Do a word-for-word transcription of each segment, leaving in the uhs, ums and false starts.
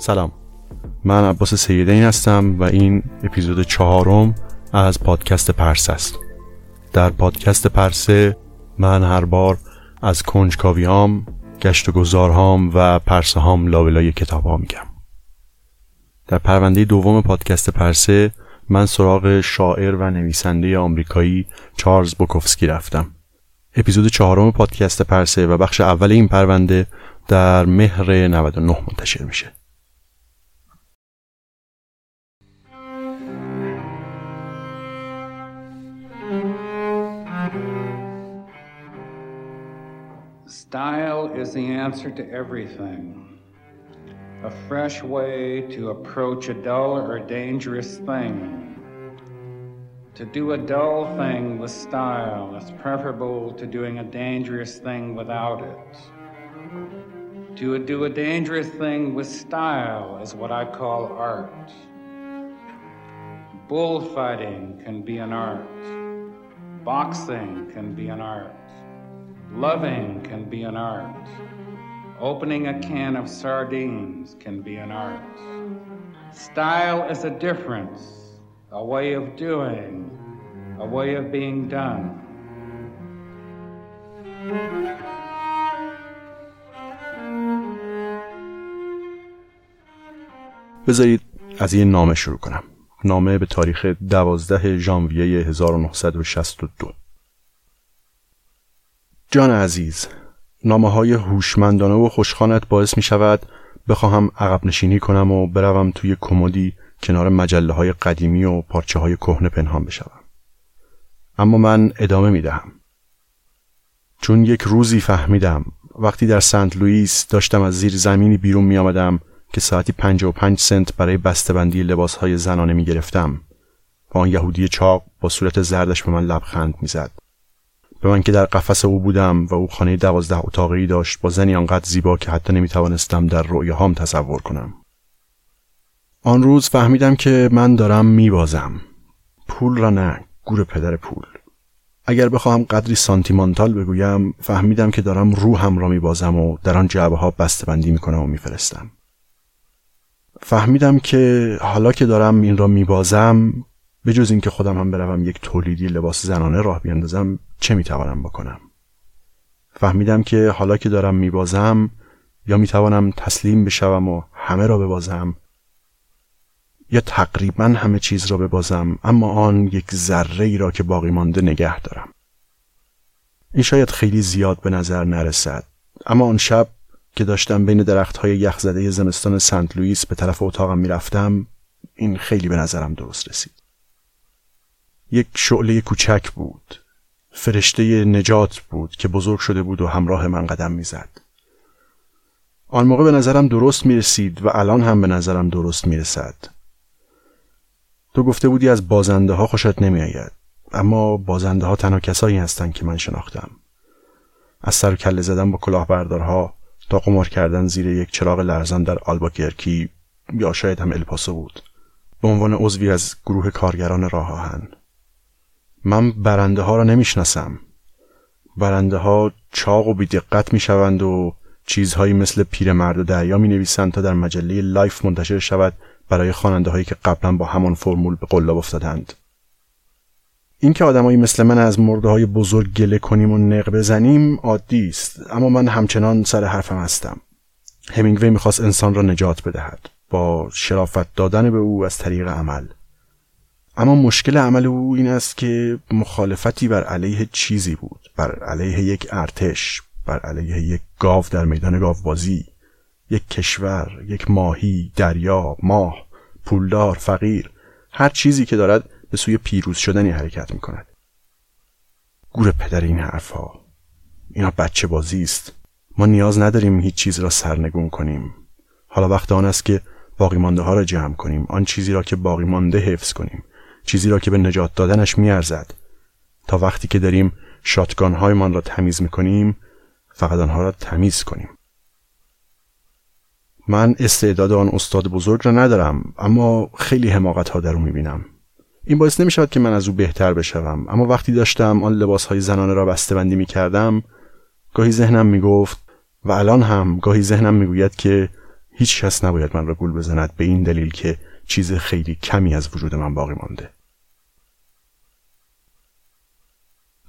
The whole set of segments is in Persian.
سلام، من عباس سیدی هستم و این اپیزود چهارم از پادکست پرسه است. در پادکست پرسه من هر بار از کنجکاوی‌هام، گشت و گذارهام و پرسه‌هام لابلای کتاب‌ها میگم. در پرونده دوم پادکست پرسه من سراغ شاعر و نویسنده آمریکایی چارلز بوکوفسکی رفتم. اپیزود چهارم پادکست پرسه و بخش اول این پرونده در مهر نود و نه منتشر میشه. Style is the answer to everything. A fresh way to approach a dull or dangerous thing. To do a dull thing with style is preferable to doing a dangerous thing without it. To do a dangerous thing with style is what I call art. Bullfighting can be an art. Boxing can be an art. Loving can be an art. Opening a can of sardines can be an art. Style is a difference, a way of doing, a way of being done. بذارید از یه نامه شروع کنم. نامه به تاریخ دوازده ژانویه هزار و نهصد و شصت و دو. جان عزیز، نامه‌های هوشمندانه و خوشخوانت باعث می‌شود بخواهم عقب نشینی کنم و بروم توی کمدی کنار مجله‌های قدیمی و پارچه‌های کهنه پنهان بشوم. اما من ادامه می‌دهم. چون یک روزی فهمیدم وقتی در سنت لوئیس داشتم از زیر زمینی بیرون می‌آمدم که ساعتی پنجاه و پنج سنت برای بسته‌بندی لباس‌های زنانه می‌گرفتم. آن یهودی چاق با صورت زردش به من لبخند می‌زد. به من که در قفس او بودم و او خانه دوازده اتاقی داشت با زنی آنقدر زیبا که حتی نمیتوانستم در رؤیاهام تصور کنم. آن روز فهمیدم که من دارم میبازم. پول را نه، گور پدر پول. اگر بخواهم قدری سانتیمانتال بگویم، فهمیدم که دارم روحم را میبازم و در آن جعبه ها بسته‌بندی میکنم و میفرستم. فهمیدم که حالا که دارم این را میبازم، به جز این که خودم هم بروم یک تولیدی لباس زنانه راه بیندازم، چه میتوانم بکنم؟ فهمیدم که حالا که دارم میبازم، یا میتوانم تسلیم بشوم و همه را ببازم، یا تقریبا همه چیز را ببازم، اما آن یک ذره ای را که باقی مانده نگه دارم. این شاید خیلی زیاد به نظر نرسد، اما آن شب که داشتم بین درخت‌های یخزده زمستان سنت لوئیس به طرف اتاقم می‌رفتم، این خیلی به نظرم درست رسید. یک شعله کوچک بود، فرشته نجات بود که بزرگ شده بود و همراه من قدم می‌زد. آن موقع به نظرم درست می‌رسید و الان هم به نظرم درست می‌رسد. تو گفته بودی از بازنده ها خوشت نمی‌آید، اما بازنده ها تنها کسایی هستند که من شناختم. از سر کله زدن با کلاهبردارها تا قمار کردن زیر یک چراغ لرزان در آلباکرکی یا شاید هم الپاسو بود، به عنوان عضوی از گروه کارگران راه آهن. من برنده ها را نمیشناسم. برنده ها چاق و بی‌دقت میشوند و چیزهایی مثل پیرمرد و دریا مینویسند تا در مجله لایف منتشر شود برای خواننده هایی که قبلا با همان فرمول به قلاب افتادند. این که آدمایی مثل من از مرده‌های بزرگ گله کنیم و نق بزنیم عادی است، اما من همچنان سر حرفم هستم. همینگوی می‌خواست انسان را نجات بدهد با شرافت دادن به او از طریق عمل. اما مشکل عمل او این است که مخالفتی بر علیه چیزی بود، بر علیه یک ارتش، بر علیه یک گاو در میدان گاوبازی، یک کشور، یک ماهی، دریا، ماه، پولدار، فقیر، هر چیزی که دارد به سوی پیروز شدنی حرکت میکند. گور پدر این حرفها. اینا بچه بازی است. ما نیاز نداریم هیچ چیز را سرنگون کنیم. حالا وقت آن است که باقی مانده ها را جمع کنیم، آن چیزی را که باقی مانده حفظ کنیم، چیزی را که به نجات دادنش میارزد. تا وقتی که داریم شاتگان های من را تمیز میکنیم، فقط آنها را تمیز کنیم. من استعداد آن استاد بزرگ را ندارم، اما خیلی حماقت ها در او میبینم. این باعث نمی شود که من از او بهتر بشوم، اما وقتی داشتم آن لباس‌های زنانه را بسته‌بندی می‌کردم، گاهی ذهنم می‌گفت و الان هم گاهی ذهنم می‌گوید که هیچ کس نباید من را گول بزند به این دلیل که چیز خیلی کمی از وجود من باقی مانده.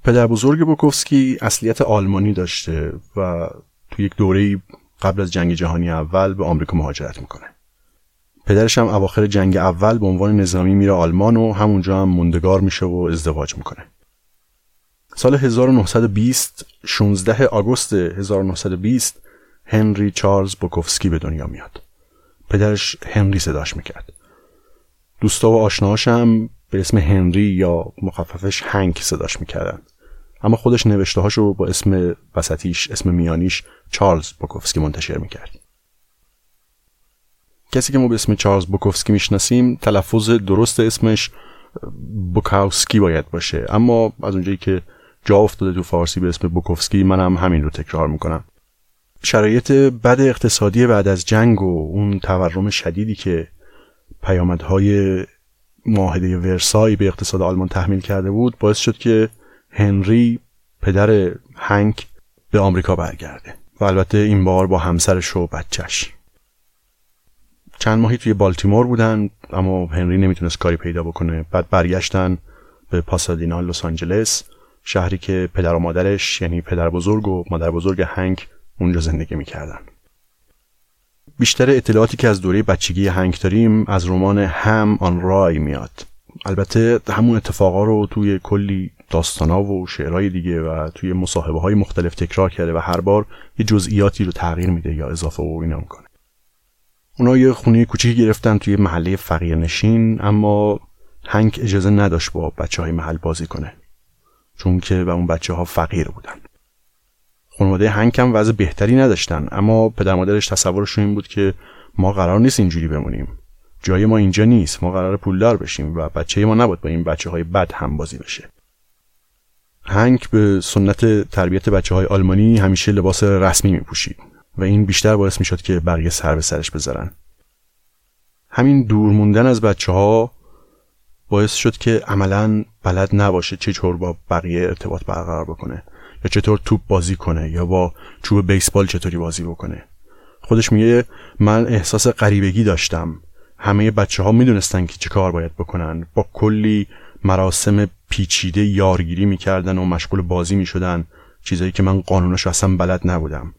پدر بزرگ بوکوفسکی اصلیت آلمانی داشته و تو یک دوره‌ای قبل از جنگ جهانی اول به آمریکا مهاجرت می‌کنه. پدرش هم اواخر جنگ اول به عنوان نظامی میره آلمان و همونجا هم موندگار میشه و ازدواج میکنه. سال هزار و نهصد و بیست، شانزده آگوست هزار و نهصد و بیست، هنری چارلز بوکوفسکی به دنیا میاد. پدرش هنری صداش میکرد. دوستا و آشناهاش هم به اسم هنری یا مخففش هنک صداش میکردن، اما خودش نوشتهاشو با اسم وسطیش، اسم میانیش، چارلز بوکوفسکی منتشر میکرد. کسی که ما به اسم چارلز بوکوفسکی میشناسیم، تلفظ درست اسمش بوکوفسکی باید باشه، اما از اونجایی که جا افتاده تو فارسی به اسم بوکوفسکی، منم هم همین رو تکرار میکنم. شرایط بد اقتصادی بعد از جنگ و اون تورم شدیدی که پیامدهای معاهده ورسای به اقتصاد آلمان تحمیل کرده بود، باعث شد که هنری، پدر هنک، به آمریکا برگرده و البته این بار با همسرش و بچه‌ش. چند ماهی توی بالتیمور بودن، اما هنری نمیتونست کاری پیدا بکنه. بعد برگشتن به پاسادینا، لس آنجلس، شهری که پدر و مادرش، یعنی پدر بزرگ و مادر بزرگ هنک، اونجا زندگی میکردن. بیشتر اطلاعاتی که از دوره بچگی هنک داریم از رمان هم آن رای میاد. البته همون اتفاقا رو توی کلی داستانا و شعرهای دیگه و توی مصاحبه‌های مختلف تکرار کرده و هر بار یه جزئیاتی رو تغییر میده یا اضافه و اینا میکنه. اونا یه خونه کوچیکی گرفتن توی محله فقیرنشین، اما هنک اجازه نداشت با بچه‌های محل بازی کنه، چون که با اون بچه‌ها فقیر بودن. خانواده هنک هم وضع بهتری نداشتن، اما پدر مادرش تصورشون این بود که ما قرار نیست اینجوری بمونیم، جای ما اینجا نیست، ما قرار پولدار بشیم و بچه ما نباید با این بچه‌های بد هم بازی بشه. هنک به سنت تربیت بچه‌های آلمانی همیشه لباس رسمی می‌پوشید و این بیشتر باعث می شد که بقیه سر به سرش بذارن. همین دور موندن از بچه ها باعث شد که عملاً بلد نباشه چطور با بقیه ارتباط برقرار بکنه یا چطور توپ بازی کنه یا با چوب بیسبال چطوری بازی بکنه. خودش میگه من احساس غریبگی داشتم، همه بچه ها می دونستن که چه کار باید بکنن، با کلی مراسم پیچیده یارگیری می کردن و مشغول بازی می شدن، چیزایی که من قانونش اصلا بلد نبودم.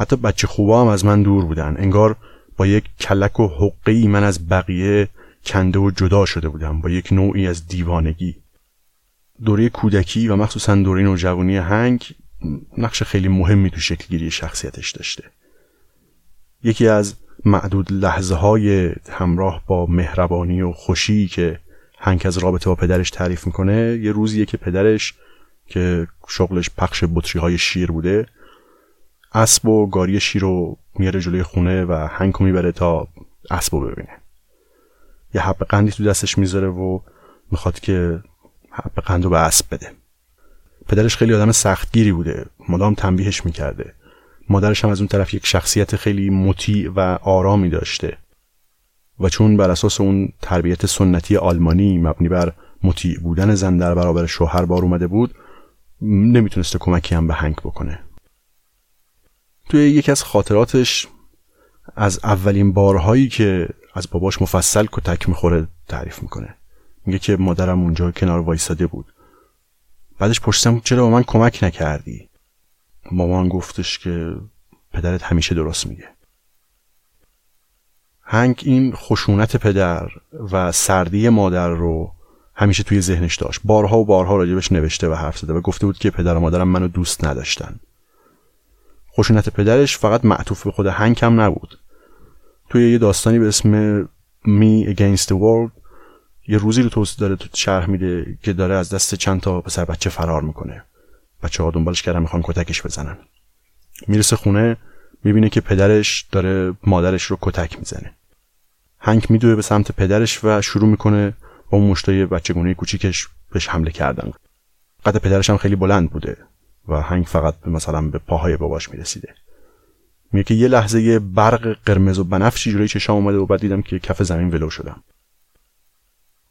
حتی بچه خوبا هم از من دور بودن، انگار با یک کلک و حقه‌ای من از بقیه کنده و جدا شده بودم، با یک نوعی از دیوانگی. دوره کودکی و مخصوصا دوره نوجوانی هنگ نقش خیلی مهمی تو شکل گیری شخصیتش داشته. یکی از معدود لحظه های همراه با مهربانی و خوشی که هنک از رابطه با پدرش تعریف میکنه یه روزیه که پدرش که شغلش پخش بطری های شیر بوده اسب و گاری شیر رو میاره جلوی خونه و هنکو میبره تا اسب رو ببینه. یه حب قندی تو دستش میذاره و میخواد که حب قند رو به اسب بده. پدرش خیلی آدم سختگیری بوده، مدام تنبیهش میکرده. مادرش هم از اون طرف یک شخصیت خیلی مطیع و آرامی داشته و چون بر اساس اون تربیت سنتی آلمانی مبنی بر مطیع بودن زن در برابر شوهر بار اومده بود، نمیتونسته کمکی هم به هنگ بکنه. توی یکی از خاطراتش از اولین بارهایی که از باباش مفصل کتک میخوره تعریف میکنه. میگه که مادرم اونجا کنار وایساده بود، بعدش پرسیدم بود چرا با من کمک نکردی؟ مامان گفتش که پدرت همیشه درست میگه. هنگ این خشونت پدر و سردی مادر رو همیشه توی ذهنش داشت. بارها و بارها راجبش نوشته و حرف زده و گفته بود که پدر و مادرم منو دوست نداشتن. خشونت پدرش فقط معطوف به خود هنگ هم نبود. توی یه داستانی به اسم Me Against the World یه روزی رو توضیح داره تو شرح میده که داره از دست چند تا پسر بچه فرار میکنه. بچه ها دنبالش کردن میخوان کتکش بزنن. میرسه خونه میبینه که پدرش داره مادرش رو کتک میزنه. هنگ میدوه به سمت پدرش و شروع میکنه با اون مشتای بچگونه کوچیکش بهش حمله کردن. قد پدرش هم خیلی بلند بوده و هنگ فقط مثلا به پاهای باباش میرسیده. میگه که یه لحظه یه برق قرمز و بنفشی جلوی چشام اومده و بعد دیدم که کف زمین ولو شدم.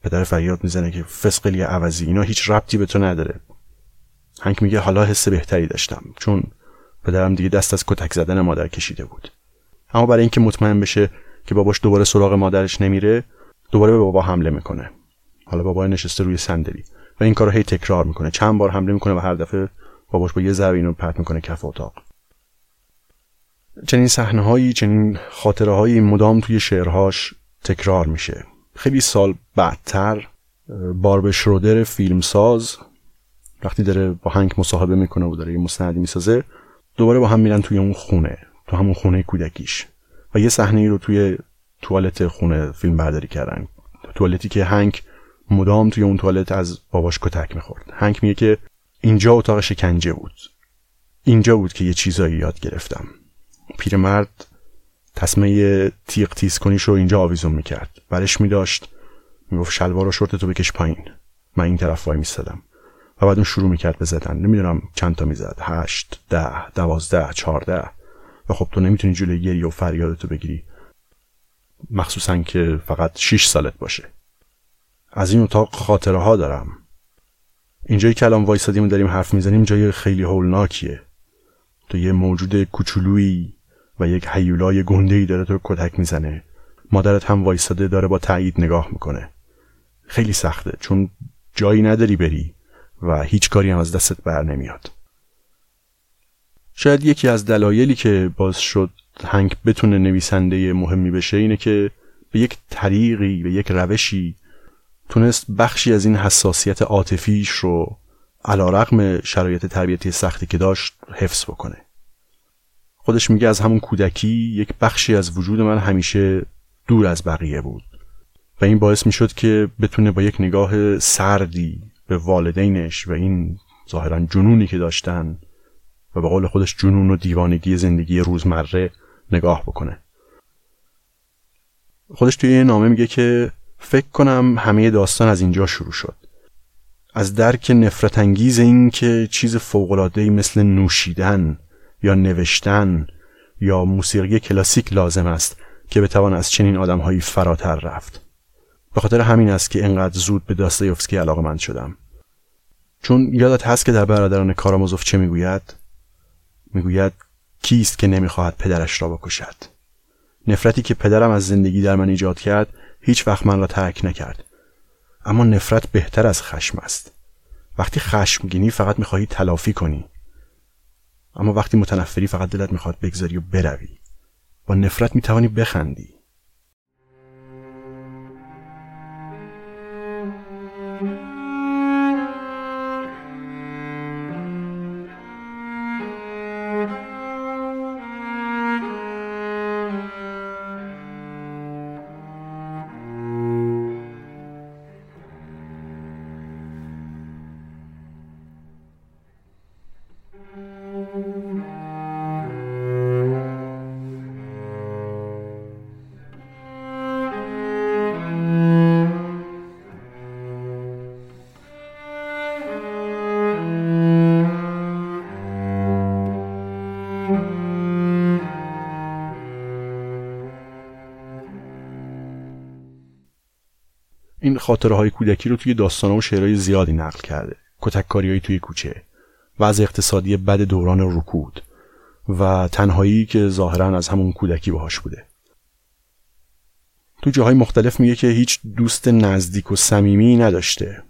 پدر فریاد میزنه که فسقلی عوضی، اینا هیچ ربطی به تو نداره. هنگ میگه حالا حس بهتری داشتم چون پدرم دیگه دست از کتک زدن مادر کشیده بود. اما برای اینکه مطمئن بشه که باباش دوباره سراغ مادرش نمیره، دوباره به بابا حمله میکنه. حالا بابا نشسته روی صندلی و این کارو هی تکرار میکنه. چند بار حمله میکنه و هر دفعه باباش با یه ضربه اینو پرت میکنه کف اتاق. چنین صحنه‌هایی، چنین خاطره‌هایی مدام توی شعرهاش تکرار میشه. خیلی سال بعدتر باربت شرودر فیلمساز وقتی داره با هنگ مصاحبه میکنه و داره یه مستندی میسازه، دوباره با هم میرن توی اون خونه، تو همون خونه کودکیش و یه صحنه‌ای رو توی توالت خونه فیلم برداری کردن. توالتی که هنگ مدام توی اون توالت از باباش کتک میخورد. هنگ میگه که اینجا اتاق شکنجه بود. اینجا بود که یه چیزایی یاد گرفتم. پیرمرد تسمه تیغ تیز کنیش رو اینجا آویزون میکرد. برش میداشت میگفت شلوار و شورتتو بکش پایین. من این طرف وای میستادم و بعد اون شروع میکرد به زدن. نمیدونم چند تا میزد، هشت، ده، دوازده، چارده. و خب تو نمیتونی جلوی گریه و فریادتو بگیری، مخصوصا که فقط شیش سالت باشه. از این اتاق خاطره ها دارم. اینجایی که الان وایسادیم و داریم حرف میزنیم جای خیلی هولناکیه. تو یه موجود کوچولویی و یک هیولای گنده‌ای داره تو رو کتک میزنه. مادرت هم وایساده داره با تایید نگاه میکنه. خیلی سخته چون جایی نداری بری و هیچ کاری هم از دستت بر نمیاد. شاید یکی از دلایلی که باز شد هنگ بتونه نویسنده مهمی بشه اینه که به یک طریقی، به یک روشی تونست بخشی از این حساسیت عاطفیش رو علیرغم شرایط تربیتی سختی که داشت حفظ بکنه. خودش میگه از همون کودکی یک بخشی از وجود من همیشه دور از بقیه بود و این باعث میشد که بتونه با یک نگاه سردی به والدینش و این ظاهراً جنونی که داشتن و به قول خودش جنون و دیوانگی زندگی روزمره نگاه بکنه. خودش توی یه نامه میگه که فکر کنم همه داستان از اینجا شروع شد، از درک نفرت انگیز این که چیز فوق‌العاده‌ای مثل نوشیدن یا نوشتن یا موسیقی کلاسیک لازم است که بتوان از چنین آدم‌هایی فراتر رفت. به خاطر همین است که انقدر زود به داستایوفسکی علاقه‌مند شدم. چون یادت هست که در برادران کارامازوف چه میگوید؟ میگوید کیست که نمیخواهد پدرش را بکشد؟ نفرتی که پدرم از زندگی در من ایجاد کرد هیچ وقت من را ترک نکرد. اما نفرت بهتر از خشم است. وقتی خشمگینی فقط میخواهی تلافی کنی، اما وقتی متنفری فقط دلت میخواد بگذاری و بروی. با نفرت میتوانی بخندی. این خاطره‌های کودکی رو توی داستانا و شعرهای زیادی نقل کرده. کتککاری‌های توی کوچه، وضع اقتصادی بد دوران رکود و تنهایی که ظاهراً از همون کودکی باهاش بوده. تو جاهای مختلف میگه که هیچ دوست نزدیک و صمیمی نداشته.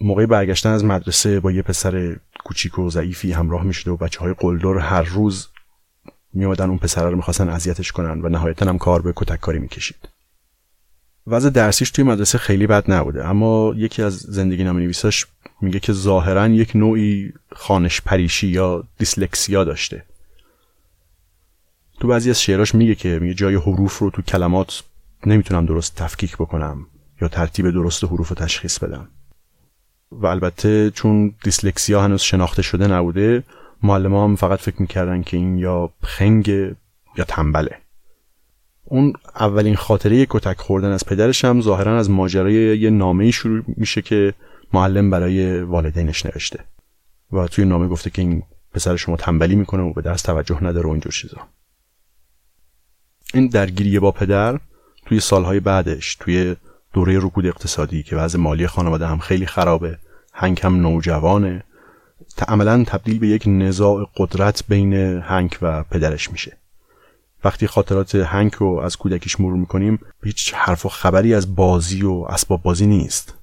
موقع برگشتن از مدرسه با یه پسر کوچیک و ضعیفی همراه میشده و بچه‌های قلدر هر روز میادن اون پسر رو میخواستن اذیتش کنن و نهایتاً هم کار به کتککاری میکشید. وضع درسیش توی مدرسه خیلی بد نبوده، اما یکی از زندگی نامه‌نویساش میگه که ظاهراً یک نوعی خوانش پریشی یا دیسلکسیا داشته. تو بعضی از شعراش میگه که میگه جای حروف رو تو کلمات نمیتونم درست تفکیک بکنم یا ترتیب درست حروف رو تشخیص بدم. و البته چون دیسلکسیا هنوز شناخته شده نبوده، معلم‌ها هم فقط فکر میکردن که این یا خنگه یا تنبله. اون اولین خاطره کتک خوردن از پدرش هم ظاهراً از ماجرای یه نامه‌ای شروع میشه که معلم برای والدینش نوشته و توی نامه گفته که این پسر شما تنبلی میکنه و به درس توجه نداره و اینجور چیزا. این درگیری با پدر توی سالهای بعدش، توی دوره رکود اقتصادی که وضع مالی خانواده هم خیلی خرابه، هنگ هم نوجوانه، عملاً تبدیل به یک نزاع قدرت بین هنگ و پدرش میشه. وقتی خاطرات هنگ رو از کودکیش مرور میکنیم، هیچ حرف و خبری از بازی و اسباب بازی نیست.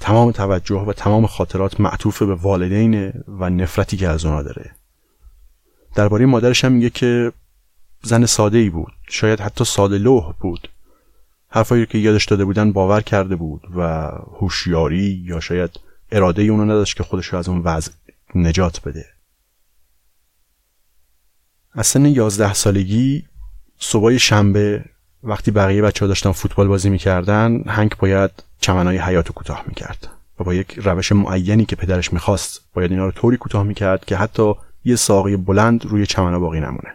تمام توجه و تمام خاطرات معطوف به والدینه و نفرتی که از اونا داره. درباره مادرش هم میگه که زن ساده‌ای بود، شاید حتی ساده‌لوح بود. حرفایی که یادش داده بودن باور کرده بود و هوشیاری یا شاید اراده اونو نداشت که خودش رو از اون وضع نجات بده. از سن یازده سالگی صبح شنبه وقتی بقیه بچه‌ها داشتن فوتبال بازی می‌کردن، هنگ باید چمن‌های حیاط رو کوتاه می‌کرد و با یک روش معینی که پدرش می‌خواست باید اینا رو طوری کوتاه می‌کرد که حتی یه ساقه بلند روی چمن‌ها باقی نمونه.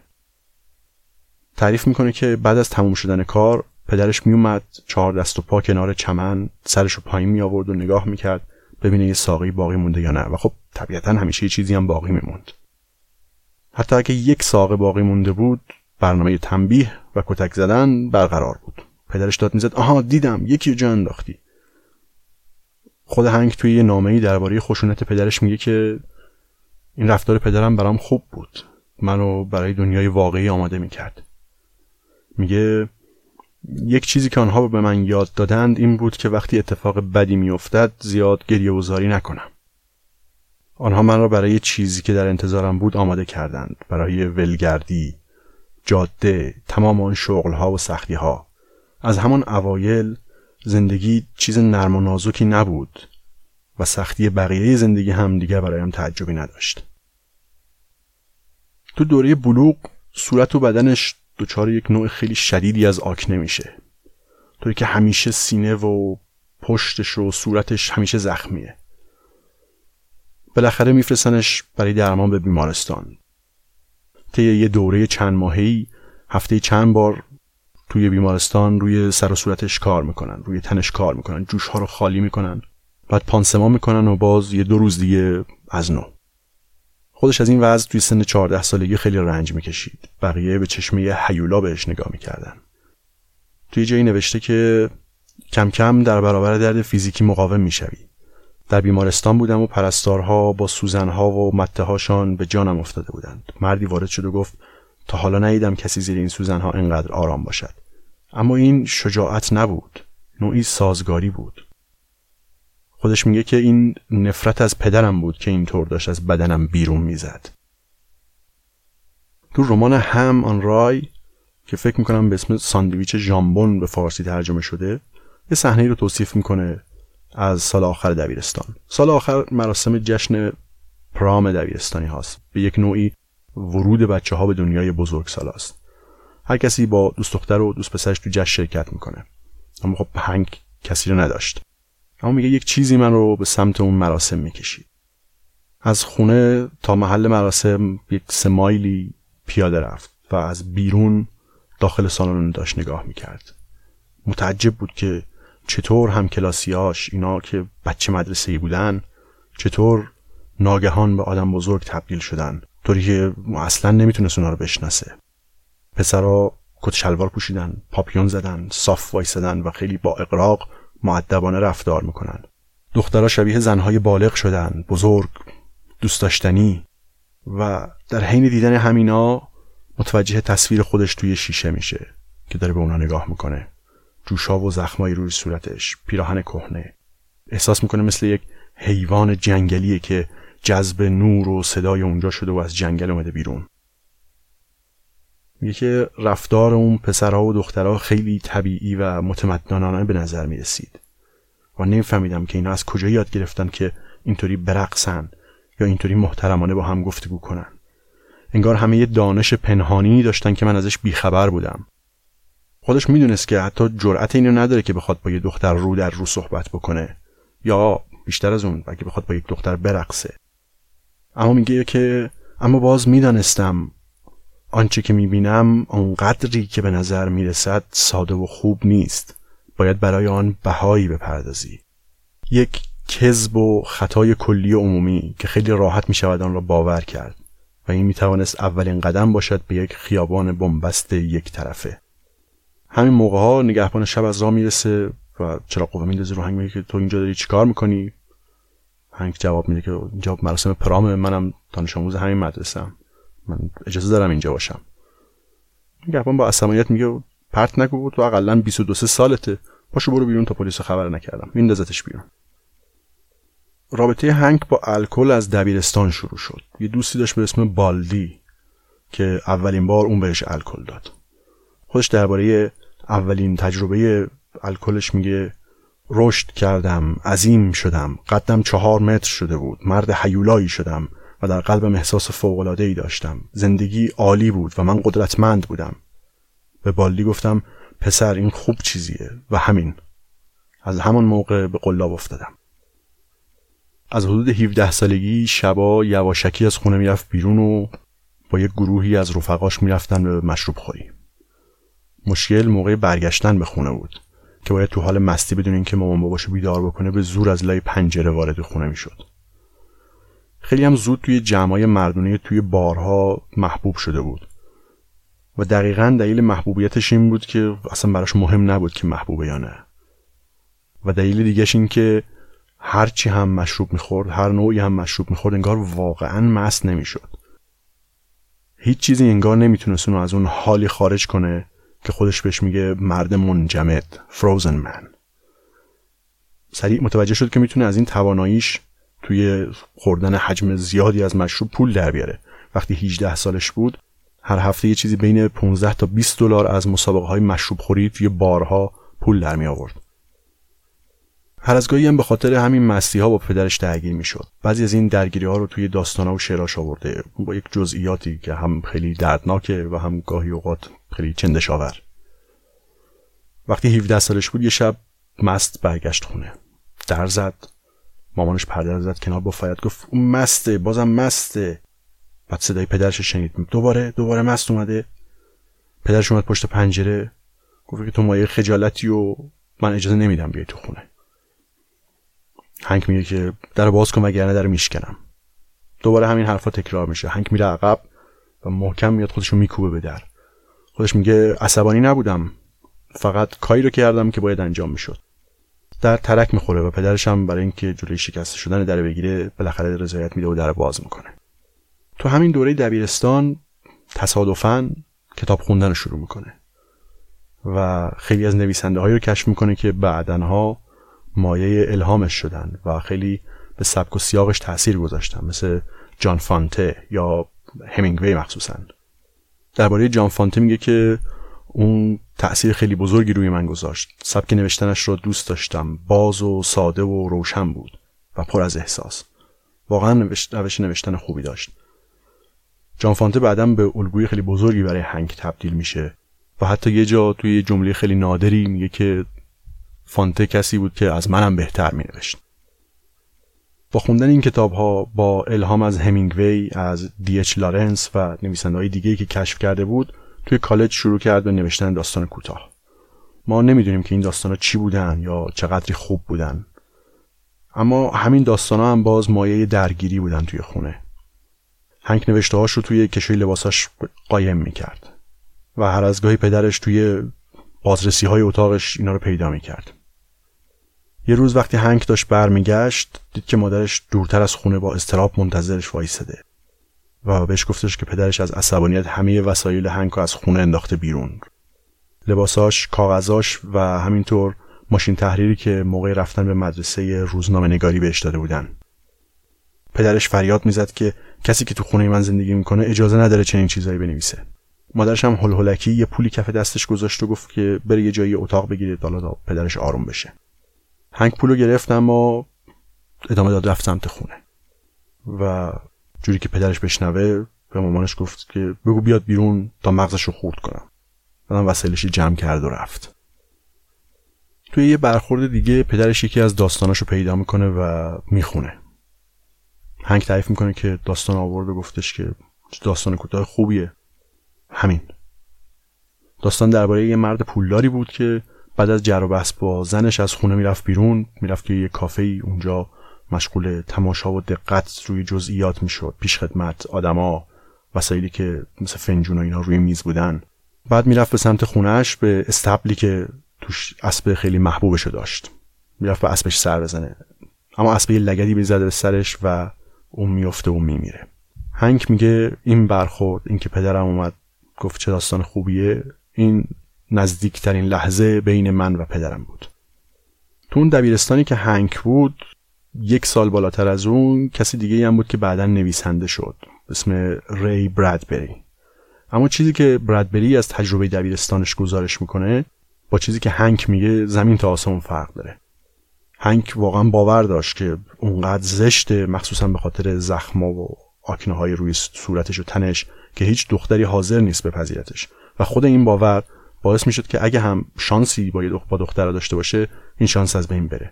تعریف می‌کنه که بعد از تموم شدن کار پدرش میومد چهار دست و پا کنار چمن، سرش رو پایین می‌آورد و نگاه می‌کرد ببینه یه ساقه باقی مونده یا نه، و خب طبیعتاً همیشه یه چیزی هم باقی می‌موند. حتی اگه یک ساقه باقی مونده بود، برنامه تنبیه و کتک زدن برقرار بود. پدرش داد میزد، آها دیدم یکی جا انداختی. خود هنگ توی یه نامه‌ای درباره خشونت پدرش میگه که این رفتار پدرم برام خوب بود، منو برای دنیای واقعی آماده میکرد. میگه یک چیزی که آنها به من یاد دادند این بود که وقتی اتفاق بدی میافتد زیاد گریه و زاری نکنم. آنها من را برای چیزی که در انتظارم بود آماده کردند، برای ولگردی، جاده، تمام آن شغلها و سختیها. از همان اوایل زندگی چیز نرم و نازکی نبود و سختی بقیه زندگی هم دیگر برایم تعجبی نداشت. تو دوره بلوغ صورت و بدنش دچار یک نوع خیلی شدیدی از آکنه میشه، طوری که همیشه سینه و پشتش و صورتش همیشه زخمیه. بالاخره میفرستنش برای درمان به بیمارستان. طی یه دوره چند ماهه‌ای هفته چند بار توی بیمارستان روی سر و صورتش کار میکنن، روی تنش کار میکنن، جوش‌ها رو خالی میکنن، بعد پانسمان میکنن و باز یه دو روز دیگه از نو. خودش از این وضع توی سن چهارده سالگی خیلی رنج میکشید. بقیه به چشم یه هیولا بهش نگاه میکردن. توی جایی نوشته که کم کم در برابر درد فیزیکی مقاوم میشوی. در بیمارستان بودم و پرستارها با سوزنها و مته‌هاشان به جانم افتاده بودند. مردی وارد شد و گفت تا حالا ندیدم کسی زیر این سوزنها اینقدر آرام باشد. اما این شجاعت نبود، نوعی سازگاری بود. خودش میگه که این نفرت از پدرم بود که اینطور داشت از بدنم بیرون میزد. تو رمان هم آن رای که فکر میکنم به اسم ساندویچ ژامبون به فارسی ترجمه شده، یه صحنه‌ای رو توصیف میکنه از سال آخر دبیرستان. سال آخر مراسم جشن پرام دبیرستانی هاست، به یک نوعی ورود بچه ها به دنیای بزرگ سال هاست. هر کسی با دوست دختر و دوست پسرش تو جشن شرکت میکنه، اما خب هنگ کسی رو نداشت. اما میگه یک چیزی من رو به سمت اون مراسم میکشید. از خونه تا محل مراسم یک سه مایلی پیاده رفت و از بیرون داخل سالن رو داشت نگاه میکرد. متعجب بود که چطور هم کلاسیاش، اینا که بچه مدرسه‌ای بودن، چطور ناگهان به آدم بزرگ تبدیل شدن، طوری که اصلا نمیتونست اونا رو بشناسه. پسرا کت شلوار پوشیدن، پاپیون زدن، صاف وایسادن و خیلی با اغراق مؤدبانه رفتار میکنن. دخترها شبیه زنهای بالغ شدن، بزرگ، دوست داشتنی، و در حین دیدن همینا متوجه تصویر خودش توی شیشه میشه که داره به اونا نگاه میکنه. جوشا و زخمای روی صورتش، پیراهن کهنه. احساس میکنه مثل یک حیوان جنگلیه که جذب نور و صدای اونجا شده و از جنگل اومده بیرون. میگه که رفتار اون پسرها و دخترها خیلی طبیعی و متمدنانه به نظر میرسید و نمیفهمیدم که اینا از کجا یاد گرفتن که اینطوری برقصن یا اینطوری محترمانه با هم گفتگو کنن. انگار همه یه دانش پنهانی داشتن که من ازش بیخبر بودم. خودش میدونست که حتی جرأت اینو نداره که بخواد با یه دختر رو در رو صحبت بکنه یا بیشتر از اون بلکه بخواد با یک دختر برقصه. اما میگه که اما باز میدونستم آنچه که میبینم آنقدری که به نظر میرسد ساده و خوب نیست. باید برای آن بهایی بپردازی. یک کذب و خطای کلی عمومی که خیلی راحت میشود آن را باور کرد و این میتوانست اولین قدم باشد به یک خیابان بنبست یک طرفه. همین موقع ها نگهبان شب از راه میرسه و چرا قوه میندازه رو هنگ، میگه که تو اینجا داری چیکار میکنی؟ هنگ جواب میده که اینجا مراسم پرام، منم دانش آموز همین مدرسه‌ام، من اجازه دارم اینجا باشم. نگهبان با عصبانیت میگه پرت نگو، تو حداقل بیست و دو سالته، پاشو برو بیرون تا پلیس خبر نکردم. میندازتش بیرون. رابطه هنگ با الکل از دبیرستان شروع شد. یه دوستی داشت به اسم بالدی که اولین بار اون بهش الکل داد. خودش درباره اولین تجربه الکلش میگه رشد کردم، عظیم شدم، قدم چهار متر شده بود، مرد هیولایی شدم و در قلبم احساس فوق‌العاده‌ای داشتم. زندگی عالی بود و من قدرتمند بودم. به بالدی گفتم پسر این خوب چیزیه و همین از همان موقع به قلاب افتادم. از حدود هفده سالگی شبا یواشکی از خونه میرفت بیرون و با یک گروهی از رفقاش میرفتن به مشروب خوری. مشکل موقع برگشتن به خونه بود که باید تو حال مستی بدون اینکه مامان باباشو بیدار بکنه به زور از لای پنجره وارد خونه میشد. خیلی هم زود توی جمعای مردونه توی بارها محبوب شده بود و دقیقاً دلیل محبوبیتش این بود که اصلا براش مهم نبود که محبوبه یا نه. و دلیل دیگه‌ش این که هر چی هم مشروب می‌خورد، هر نوعی هم مشروب می‌خورد، انگار واقعاً مست نمی‌شد. هیچ چیزی انگار نمی‌تونست اونو از اون حالی خارج کنه که خودش بهش میگه مرد منجمد، فروزن من. سریع متوجه شد که میتونه از این تواناییش توی خوردن حجم زیادی از مشروب پول در بیاره. وقتی هجده سالش بود هر هفته یه چیزی بین پانزده تا بیست دلار از مسابقه‌های مشروب خوری توی بارها پول در می آورد. هر از گاهی هم به خاطر همین مستی‌ها با پدرش درگیر می‌شد. بعضی از این درگیری‌ها رو توی داستان‌ها و شعرش آورده با یک جزئیاتی که هم خیلی دردناکه و هم گاهی اوقات خیلی چندش‌آور. وقتی هفده سالش بود یه شب مست برگشت خونه. در زد، مامانش پرده رو زد کنار با فریاد گفت اون مسته، بازم مسته. بعد صدای پدرش شنید، دوباره دوباره مست اومده. پدرش اومد پشت پنجره، گفت که تو مایه خجالتی و من اجازه نمیدم بیای تو خونه. هنگ میگه که در باز کن وگرنه در میشکنم. دوباره همین حرفا تکرار میشه. هنگ میره عقب و محکم میاد خودشو میکوبه به در. خودش میگه عصبانی نبودم، فقط کاری رو کردم که باید انجام میشد. در ترک میخوره و پدرش هم برای اینکه جلوی شکست شدن در بگیره بالاخره رضایت میده و در باز میکنه. تو همین دوره دبیرستان تصادفاً کتاب خوندن رو شروع میکنه و خیلی از نویسنده هایی رو کشف میکنه که بعدنها مایه الهامش شدن و خیلی به سبک و سیاقش تأثیر گذاشتن، مثل جان فانته یا همینگوی مخصوصاً. درباره جان فانته میگه که اون تأثیر خیلی بزرگی روی من گذاشت. سبک نوشتنش رو دوست داشتم، باز و ساده و روشن بود و پر از احساس. واقعاً روش نوشتن خوبی داشت. جان فانته بعداً به الگوی خیلی بزرگی برای هنگ تبدیل میشه و حتی یه جا توی جمله خیلی نادری میگه که فانته کسی بود که از منم بهتر مینوشت. با خوندن این کتاب‌ها با الهام از همینگوی، از دی اچ لارنس و نویسنده‌های دیگه‌ای که کشف کرده بود، توی کالج شروع کرد به نوشتن داستان کوتاه. ما نمیدونیم که این داستان‌ها چی بودن یا چقدری خوب بودن. اما همین داستان‌ها هم باز مایه درگیری بودن توی خونه. هنگ نوشته‌هاش رو توی کشوی لباساش قایم می‌کرد و هر از گاهی پدرش توی بازرسی‌های اتاقش اینا رو پیدا می‌کرد. یه روز وقتی هنگ داشت برمیگشت دید که مادرش دورتر از خونه با اضطراب منتظرش وایساده و بهش گفتش که پدرش از عصبانیت همه وسایل هنگ رو از خونه انداخته بیرون. لباساش، کاغذاش و همینطور ماشین تحریری که موقع رفتن به مدرسه روزنامه نگاری بهش داده بودن. پدرش فریاد میزد که کسی که تو خونه من زندگی میکنه اجازه نداره چنین چیزایی بنویسه. مادرش هم هلهلکی یه پولی کف دستش گذاشت و گفت که بره یه جایی اتاق بگیره تا پدرش آروم بشه. هنگ پولو گرفت اما ادامه داد رفت سمت خونه و جوری که پدرش بشنوه به مامانش گفت که بگو بیاد بیرون تا مغزش رو خورد کنم. بعدم وسایلش جمع کرد و رفت. توی یه برخورد دیگه پدرش یکی از داستاناشو پیدا میکنه و میخونه. هنگ تعریف میکنه که داستان آورد و گفتش که داستان کوتاه خوبیه. همین. داستان درباره یه مرد پولداری بود که بعد از جر و بحث با زنش از خونه میرفت بیرون، میرفت که یه کافه‌ای، اونجا مشغول تماشا و دقت روی جزئیات میشد، پیش خدمت، آدما، وسایلی که مثل فنجون و اینا روی میز بودن. بعد میرفت به سمت خونهش به استبلی که توش اسب خیلی محبوبشو داشت. میرفت به اسبش سر بزنه. اما اسب یه لگدی میزد به سرش و اون میفته و میمیره. هنگ میگه این برخورد، این که پدرم اومد گفت چه داستان خوبیه، این نزدیکترین لحظه بین من و پدرم بود. تو اون دبیرستانی که هنگ بود، یک سال بالاتر از اون کسی دیگه هم بود که بعداً نویسنده شد به اسم ری برادبری. اما چیزی که برادبری از تجربه دبیرستانش گزارش میکنه با چیزی که هنگ میگه زمین تا آسمون فرق داره. هنگ واقعا باور داشت که اونقدر زشته، مخصوصا به خاطر زخما و آکنه‌های روی صورتش و تنش، که هیچ دختری حاضر نیست بپذیرتش و خود این باور باعث میشد که اگه هم شانسی با یه دختر با دختره داشته باشه این شانس از بین بره.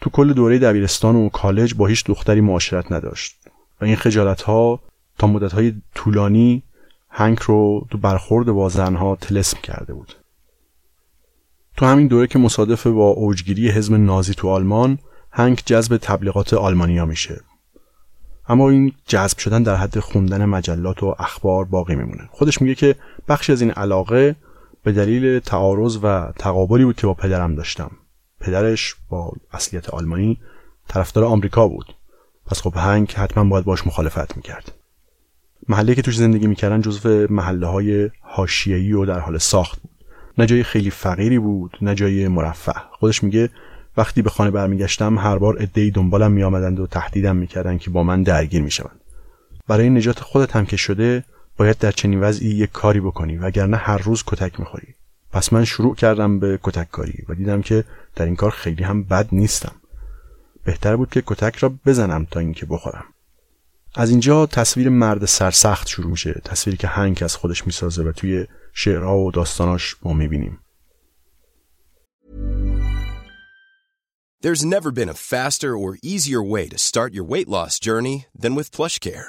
تو کل دوره دبیرستان و کالج با هیچ دختری معاشرت نداشت و این خجالت‌ها تا مدت‌های طولانی هنگ رو تو برخورد با زن‌ها طلسم کرده بود. تو همین دوره که مصادف با اوجگیری حزب نازی تو آلمان، هنگ جذب تبلیغات آلمانیا میشه. اما این جذب شدن در حد خوندن مجلات و اخبار باقی میمونه. خودش میگه که بخشی از این علاقه به دلیل تعارض و تقابلی بود که با پدرم داشتم. پدرش با اصلیت آلمانی طرفدار آمریکا بود. پس خب هنگ حتما باید باش مخالفت میکرد. محله که توش زندگی میکردن جزو محله‌های حاشیه‌ای و در حال ساخت بود. نه جای خیلی فقیری بود، نه جای مرفه. خودش میگه وقتی به خانه برمیگشتم هر بار عده‌ای دنبالم میآمدند و تهدیدم میکردند که با من درگیر میشوند. برای نجات خودت هم که شده باید در چنین وضعی یک کاری بکنی وگرنه هر روز کتک میخوری. پس من شروع کردم به کتک کاری و دیدم که در این کار خیلی هم بد نیستم. بهتر بود که کتک را بزنم تا اینکه بخورم. از اینجا تصویر مرد سرسخت شروع میشه، تصویری که هنگ از خودش میسازه و توی شعرها و داستاناش ما میبینیم. There's never been a faster or easier way to start your weight loss journey than with PlushCare.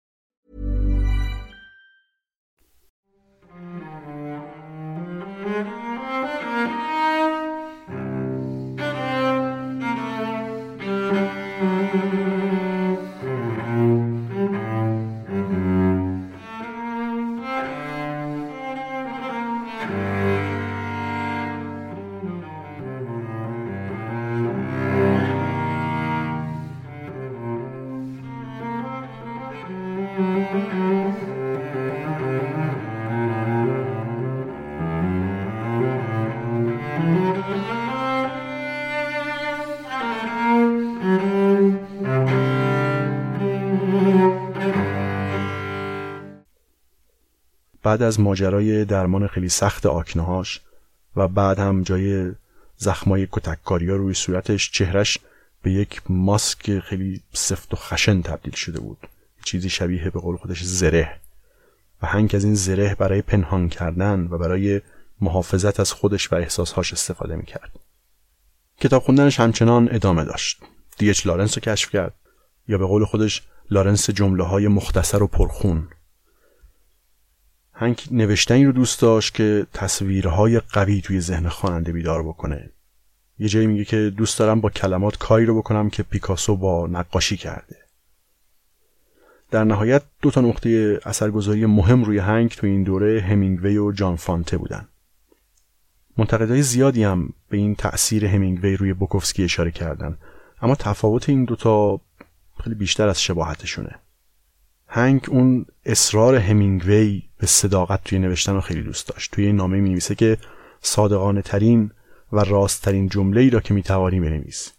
بعد از ماجرای درمان خیلی سخت آکنهاش و بعد هم جای زخمای کتککاری‌ها روی صورتش، چهرش به یک ماسک خیلی سفت و خشن تبدیل شده بود، چیزی شبیه به قول خودش زره، و هنگ از این زره برای پنهان کردن و برای محافظت از خودش و احساسهاش استفاده میکرد. کتاب خوندنش همچنان ادامه داشت. دی اچ لارنس رو کشف کرد، یا به قول خودش لارنس جمله‌های مختصر و پرخون. هنگ نوشتنی رو دوست داشت که تصویرهای قوی توی ذهن خواننده بیدار بکنه. یه جایی میگه که دوست دارم با کلمات کاری رو بکنم که پیکاسو با نقاشی کرده. در نهایت دو تا نقطه اثرگذاری مهم روی هنگ تو این دوره همینگوی و جان فانته بودن. منتقدای زیادی هم به این تأثیر همینگوی روی بوکوفسکی اشاره کردن، اما تفاوت این دوتا خیلی بیشتر از شباهتشونه. هنگ اون اصرار همینگوی به صداقت توی نوشتن رو خیلی دوست داشت. توی این نامه می نویسه که صادقانه ترین و راست ترین جمله‌ای را که می توانی بنویس.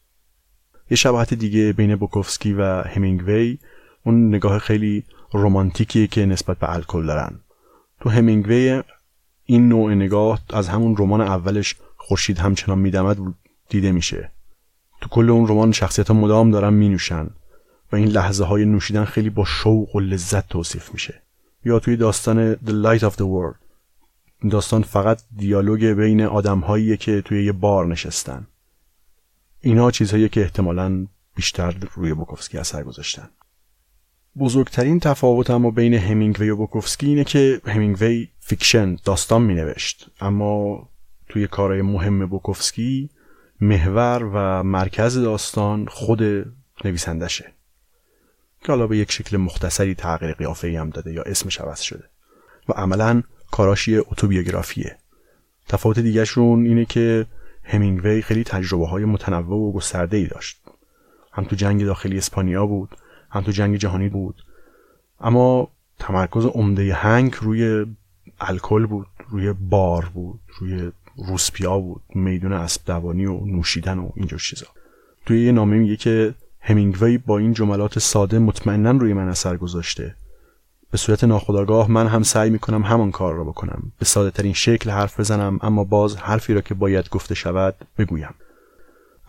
یه شباهت دیگه بین بوکوفسکی و همینگوی اون نگاه خیلی رمانتیکیه که نسبت به الکل دارن. تو همینگوی این نوع نگاه از همون رمان اولش خورشید همچنان میدمد دیده میشه. تو کل اون رمان شخصیت‌ها مدام دارن مینوشن و این لحظه های نوشیدن خیلی با شوق و لذت توصیف میشه. یا توی داستان The Light of the World، داستان فقط دیالوگ بین آدم‌هایی که توی یه بار نشستن. اینا چیزهایی که احتمالاً بیشتر روی بوکوفسکی اثر گذاشتن. بزرگترین تفاوت اما بین همینگوی و بوکوفسکی اینه که همینگوی فیکشن، داستان می نوشت، اما توی کارهای مهم بوکوفسکی محور و مرکز داستان خود نویسندشه که حالا به یک شکل مختصری تغییر قیافه‌ای هم داده یا اسمش عوض شده و عملاً کاراش یه اتوبیوگرافیه. تفاوت دیگرشون اینه که همینگوی خیلی تجربه‌های متنوع و گسترده‌ای داشت، هم تو جنگ داخلی اسپانیا بود، هم تو جنگ جهانی بود، اما تمرکز عمده هنگ روی الکل بود، روی بار بود، روی روسپیا بود، میدون اسب دوانی و نوشیدن و اینجور چیزا. توی یه نامه میگه که همینگوی با این جملات ساده مطمئناً روی من اثر گذاشته. به صورت ناخودآگاه من هم سعی میکنم همان کار را بکنم، به ساده ترین شکل حرف بزنم، اما باز حرفی را که باید گفته شود بگویم.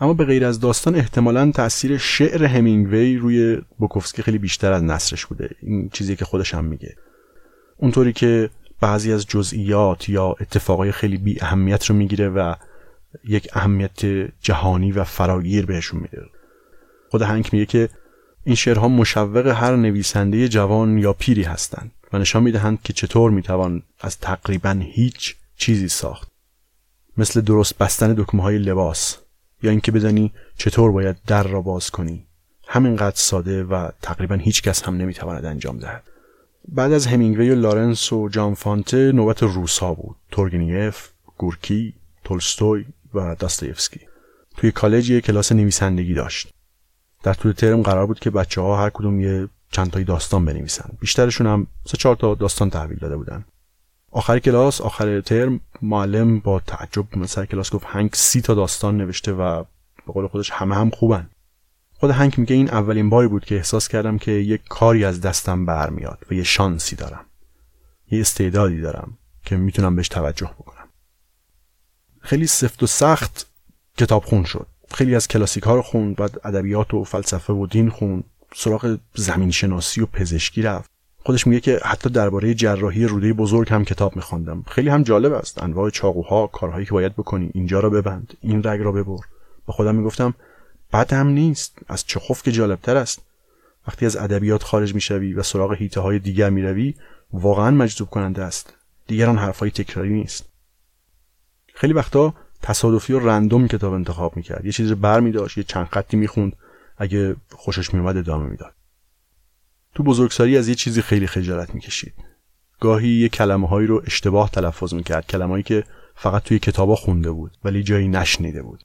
اما به غیر از داستان احتمالاً تأثیر شعر همینگوی روی بوکوفسکی خیلی بیشتر از نثرش بوده. این چیزی که خودش هم میگه، اونطوری که بعضی از جزئیات یا اتفاقای خیلی بی اهمیت رو میگیره و یک اهمیت جهانی و فراگیر بهشون میده. خود هنگ میگه که این شعرها مشوق هر نویسنده جوان یا پیری هستند و نشان میدهند که چطور میتوان از تقریباً هیچ چیزی ساخت، مثل درست بستن دکمه‌های لباس یا اینکه بدانی چطور باید در را باز کنی. همینقدر ساده و تقریبا هیچ کس هم نمیتواند انجام دهد. بعد از همینگوی و لارنس و جان فانته نوبت روس‌ها بود. تورگنیف، گورکی، تولستوی و داستایفسکی. توی کالج یک کلاس نویسندگی داشت. در طول ترم قرار بود که بچه‌ها هر کدوم یه چند تای داستان بنویسن. بیشترشون هم سه چهار تا داستان تحویل داده بودن. آخر کلاس، آخر ترم، معلم با تعجب به سر کلاس گفت هنگ سی تا داستان نوشته و به قول خودش همه هم خوبن. خود هنگ میگه این اولین باری بود که احساس کردم که یک کاری از دستم برمیاد و یه شانسی دارم، یه استعدادی دارم که میتونم بهش توجه بکنم. خیلی سفت و سخت کتاب خون شد. خیلی از کلاسیک ها رو خوند، بعد ادبیات و فلسفه و دین خوند، سراغ زمین شناسی و پزشکی رفت. خودش میگه که حتی درباره جراحی روده بزرگ هم کتاب میخوندم. خیلی هم جالب است، انواع چاقوها، کارهایی که باید بکنی، اینجا را ببند، این رگ را ببر. با خودم میگفتم بد هم نیست، از چخوف که جالبتر است. وقتی از ادبیات خارج میشوی و سراغ هیته های دیگر میروی واقعا مجذوب کننده است. دیگران حرفای تکراری نیست. خیلی وقتا تصادفی و رندوم کتاب انتخاب میکرد. یه چیزی رو برمی‌داشت، یه چند خطی میخوند، اگه خوشش میومد ادامه میداد. تو بزرگسالی از یه چیزی خیلی خجالت میکشید. گاهی یه کلمه‌هایی رو اشتباه تلفظ میکرد، کلمه‌ای که فقط توی کتابا خونده بود ولی جایی نشنیده بود.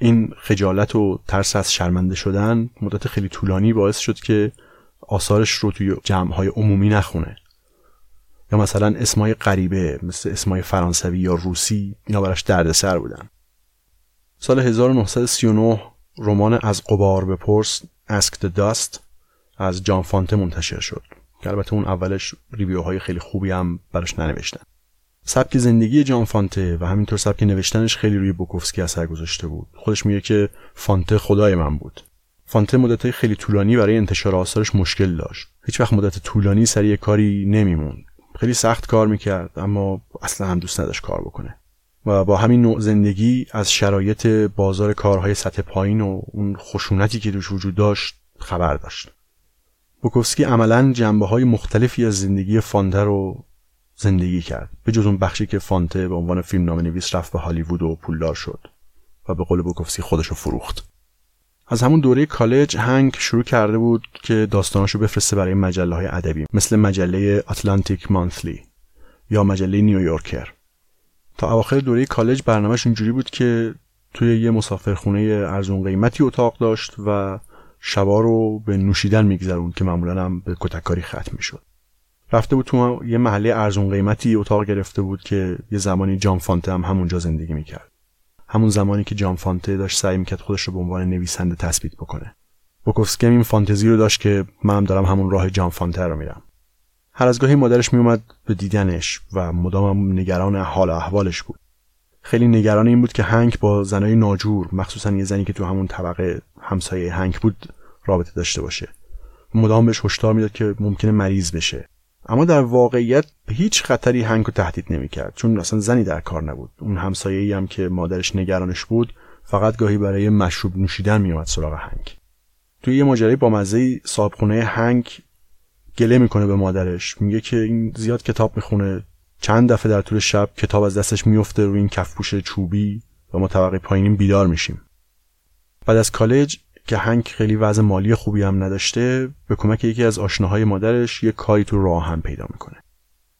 این خجالت و ترس از شرمنده شدن مدت خیلی طولانی باعث شد که آثارش رو توی جمع‌های عمومی نخونه. یا مثلا اسمای غریبه مثل اسمای فرانسوی یا روسی، اینا براش دردسر بودن. سال هزار و نهصد و سی و نه رمان از غبار بپرس، Ask the Dust از جان فانته منتشر شد که البته اون اولش ریویوهای خیلی خوبی هم براش ننوشتن. سبک زندگی جان فانته و همینطور سبک نوشتنش خیلی روی بوکوفسکی اثر گذاشته بود. خودش میگه که فانته خدای من بود. فانته مدت خیلی طولانی برای انتشار آثارش مشکل داشت. هیچ وقت مدت طولانی سر یک کاری نمیموند. خیلی سخت کار میکرد اما اصلا هم دوست نداشت کار بکنه. و با همین نوع زندگی از شرایط بازار کارهای سطح پایین و اون خشونتی که توش وجود داشت خبر داشت. بوکوفسکی عملاً جنبه‌های مختلفی از زندگی فانته رو زندگی کرد. به جز اون بخشی که فانته به عنوان فیلمنامه‌نویس رفت به هالیوود و پولدار شد و به قول بوکوفسکی خودشو فروخت. از همون دوره کالج هنگ شروع کرده بود که داستاناشو بفرسته برای مجله‌های ادبی مثل مجله اتلانتیک مانثلی یا مجله نیویورکر. تا اواخر دوره کالج برنامه‌ش اینجوری بود که توی یه مسافرخونه ارزون قیمتی اتاق داشت و شبا رو به نوشیدن میگذروند که معمولاً هم به کتککاری ختم میشد. رفته بود تو یه محله ارزون قیمتی اتاق گرفته بود که یه زمانی جان فانته هم همونجا زندگی میکرد. همون زمانی که جان فانته داشت سعی میکرد خودش رو به عنوان نویسنده تثبیت بکنه. بوکوفسکی این فانتزی رو داشت که منم هم دارم همون راه جان فانته رو میرم. هر از گاهی مادرش میومد به دیدنش و مدام نگران حال و احوالش بود. خیلی نگران این بود که هنگ با زنای ناجور، مخصوصا یه زنی که تو همون طبقه همسایه هنگ بود، رابطه داشته باشه. مدام بهش هشدار میداد که ممکنه مریض بشه. اما در واقعیت هیچ خطری هنگ رو تهدید نمی‌کرد چون اصلا زنی در کار نبود. اون همسایه‌ای هم که مادرش نگرانش بود، فقط گاهی برای مشروب نوشیدن میومد سراغ هنگ. توی یه ماجرای بامزه صاحبخونه هنگ گله میکنه به مادرش، میگه که این زیاد کتاب میخونه، چند دفعه در طول شب کتاب از دستش میفته روی این کفپوش چوبی و ما طبقه پایینیم بیدار میشیم. بعد از کالج که هنگ خیلی وضع مالی خوبی هم نداشته، به کمک یکی از آشناهای مادرش یک کاری تو راه هم پیدا میکنه.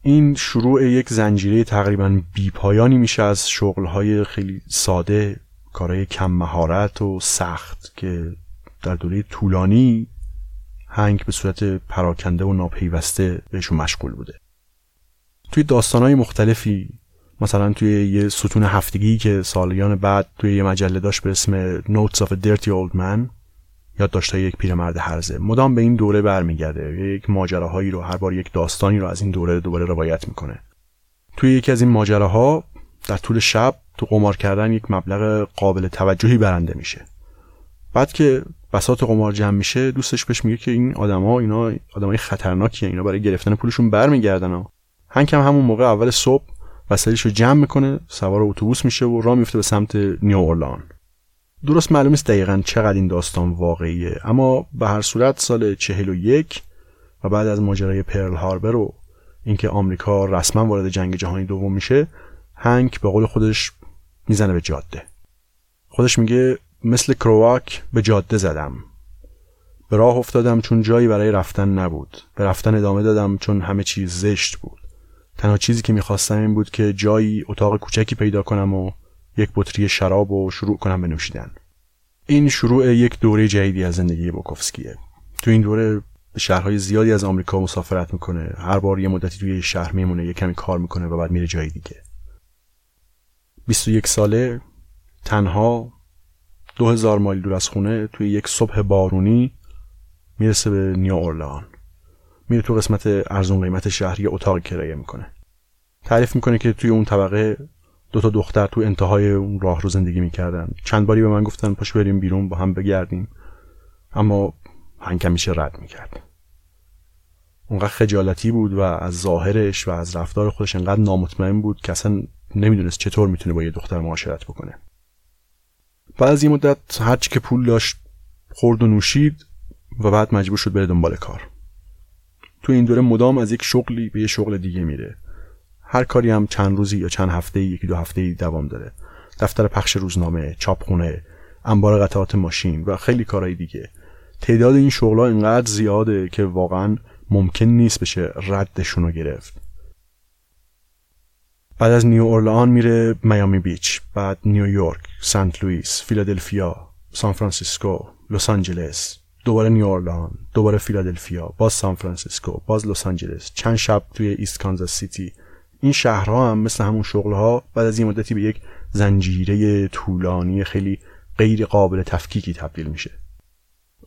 این شروع یک زنجیره تقریباً بیپایانی میشه از شغلهای خیلی ساده، کارهای کم مهارت و سخت که در دوره طولانی هنگ به صورت پراکنده و ناپیوسته بهشون مشغول بوده. توی داستانهای مختلفی، مثلا توی یه ستون هفتگی که سالیان بعد توی یه مجله داشت به اسم Notes of a Dirty Old Man، یادداشت‌های یک پیرمرد هرزه، مدام به این دوره برمیگرده. یک ماجراهایی رو هر بار یک داستانی رو از این دوره دوباره روایت میکنه. توی یکی از این ماجراها در طول شب تو قمار کردن یک مبلغ قابل توجهی برنده میشه. بعد که بساط قمار جمع میشه، دوستش بهش میگه که این آدما اینا آدمای خطرناکیه، اینا برای گرفتن پولشون برمیگردن. ها هنگ هم همون موقع اول صبح وسایلشو جمع میکنه، سوار اتوبوس میشه و راه میفته به سمت نیو اورلان. درست معلوم نیست دقیقاً چقدر این داستان واقعیه، اما به هر صورت سال چهل و یک و بعد از ماجرای پرل هاربر و اینکه آمریکا رسما وارد جنگ جهانی دوم میشه، هنگ به قول خودش میزنه به جاده. خودش میگه مثل کرواک به جاده زدم. به راه افتادم چون جایی برای رفتن نبود. به رفتن ادامه دادم چون همه چیز زشت بود. تنها چیزی که میخواستم این بود که جایی اتاق کوچکی پیدا کنم و یک بطری شراب و شروع کنم به نوشیدن. این شروع یک دوره جدیدی از زندگی بوکوفسکیه. تو این دوره به شهرهای زیادی از آمریکا مسافرت میکنه. هر بار یه مدتی توی شهر میمونه، یه کمی کار میکنه و بعد میره جای دیگه. بیست و یک ساله، تنها، دو هزار مایل دور از خونه، توی یک صبح بارونی میرسه به نیو اورلان. میره تو قسمت ارزون قیمت شهری اتاق کرایه میکنه. تعریف میکنه که توی اون طبقه دو تا دختر تو انتهای اون راه رو زندگی میکردن. چند باری به من گفتن پاشو بریم بیرون با هم بگردیم، اما هنگ همیشه رد میکرد. اونقدر خجالتی بود و از ظاهرش و از رفتار خودش انقدر نامطمئن بود که اصلا نمیدونست چطور میتونه با یه دختر معاشرت بکنه. بعد از یه مدت هرچی که پول داشت خورد و نوشید و بعد مجبور شد بره دنبال کار. تو این دوره مدام از یک شغلی به یه شغل دیگه میره. هر کاری هم چند روزی یا چند هفته‌ای، یکی دو هفته‌ای دوام داره. دفتر پخش روزنامه، چاپخونه، انبار قطعات ماشین و خیلی کارهای دیگه. تعداد این شغل‌ها اینقدر زیاده که واقعاً ممکن نیست بشه ردشون رو گرفت. بعد از نیو اورلان میره میامی بیچ، بعد نیویورک، سنت لوئیس، فیلادلفیا، سان فرانسیسکو، لس آنجلس، دوباره نیو اورلان، دوباره فیلادلفیا، باز سان فرانسیسکو، باز لس آنجلس، چند شب توی ایست کانزاس سیتی. این شهرها هم مثل همون شغلها بعد از یه مدتی به یک زنجیره طولانی خیلی غیر قابل تفکیکی تبدیل میشه.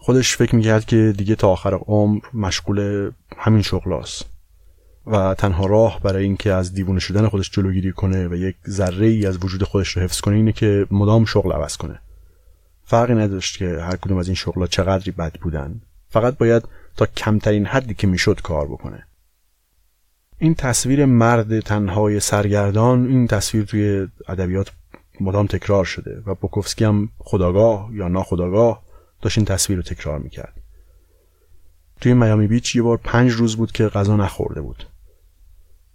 خودش فکر میکرد که دیگه تا آخر عمر مشغول همین شغلاست و تنها راه برای اینکه از دیوونه شدن خودش جلوگیری کنه و یک ذره ای از وجود خودش رو حفظ کنه اینه که مدام شغل عوض کنه. فرقی نداشت که هر کدوم از این شغلا چقدری بد بودن، فقط باید تا کمترین حدی که میشد کار بکنه. این تصویر مرد تنهای سرگردان، این تصویر توی ادبیات مدام تکرار شده و بوکوفسکی هم خودآگاه یا ناخودآگاه داشت این تصویر رو تکرار میکرد. توی میامی بیچ یه بار پنج روز بود که غذا نخورده بود.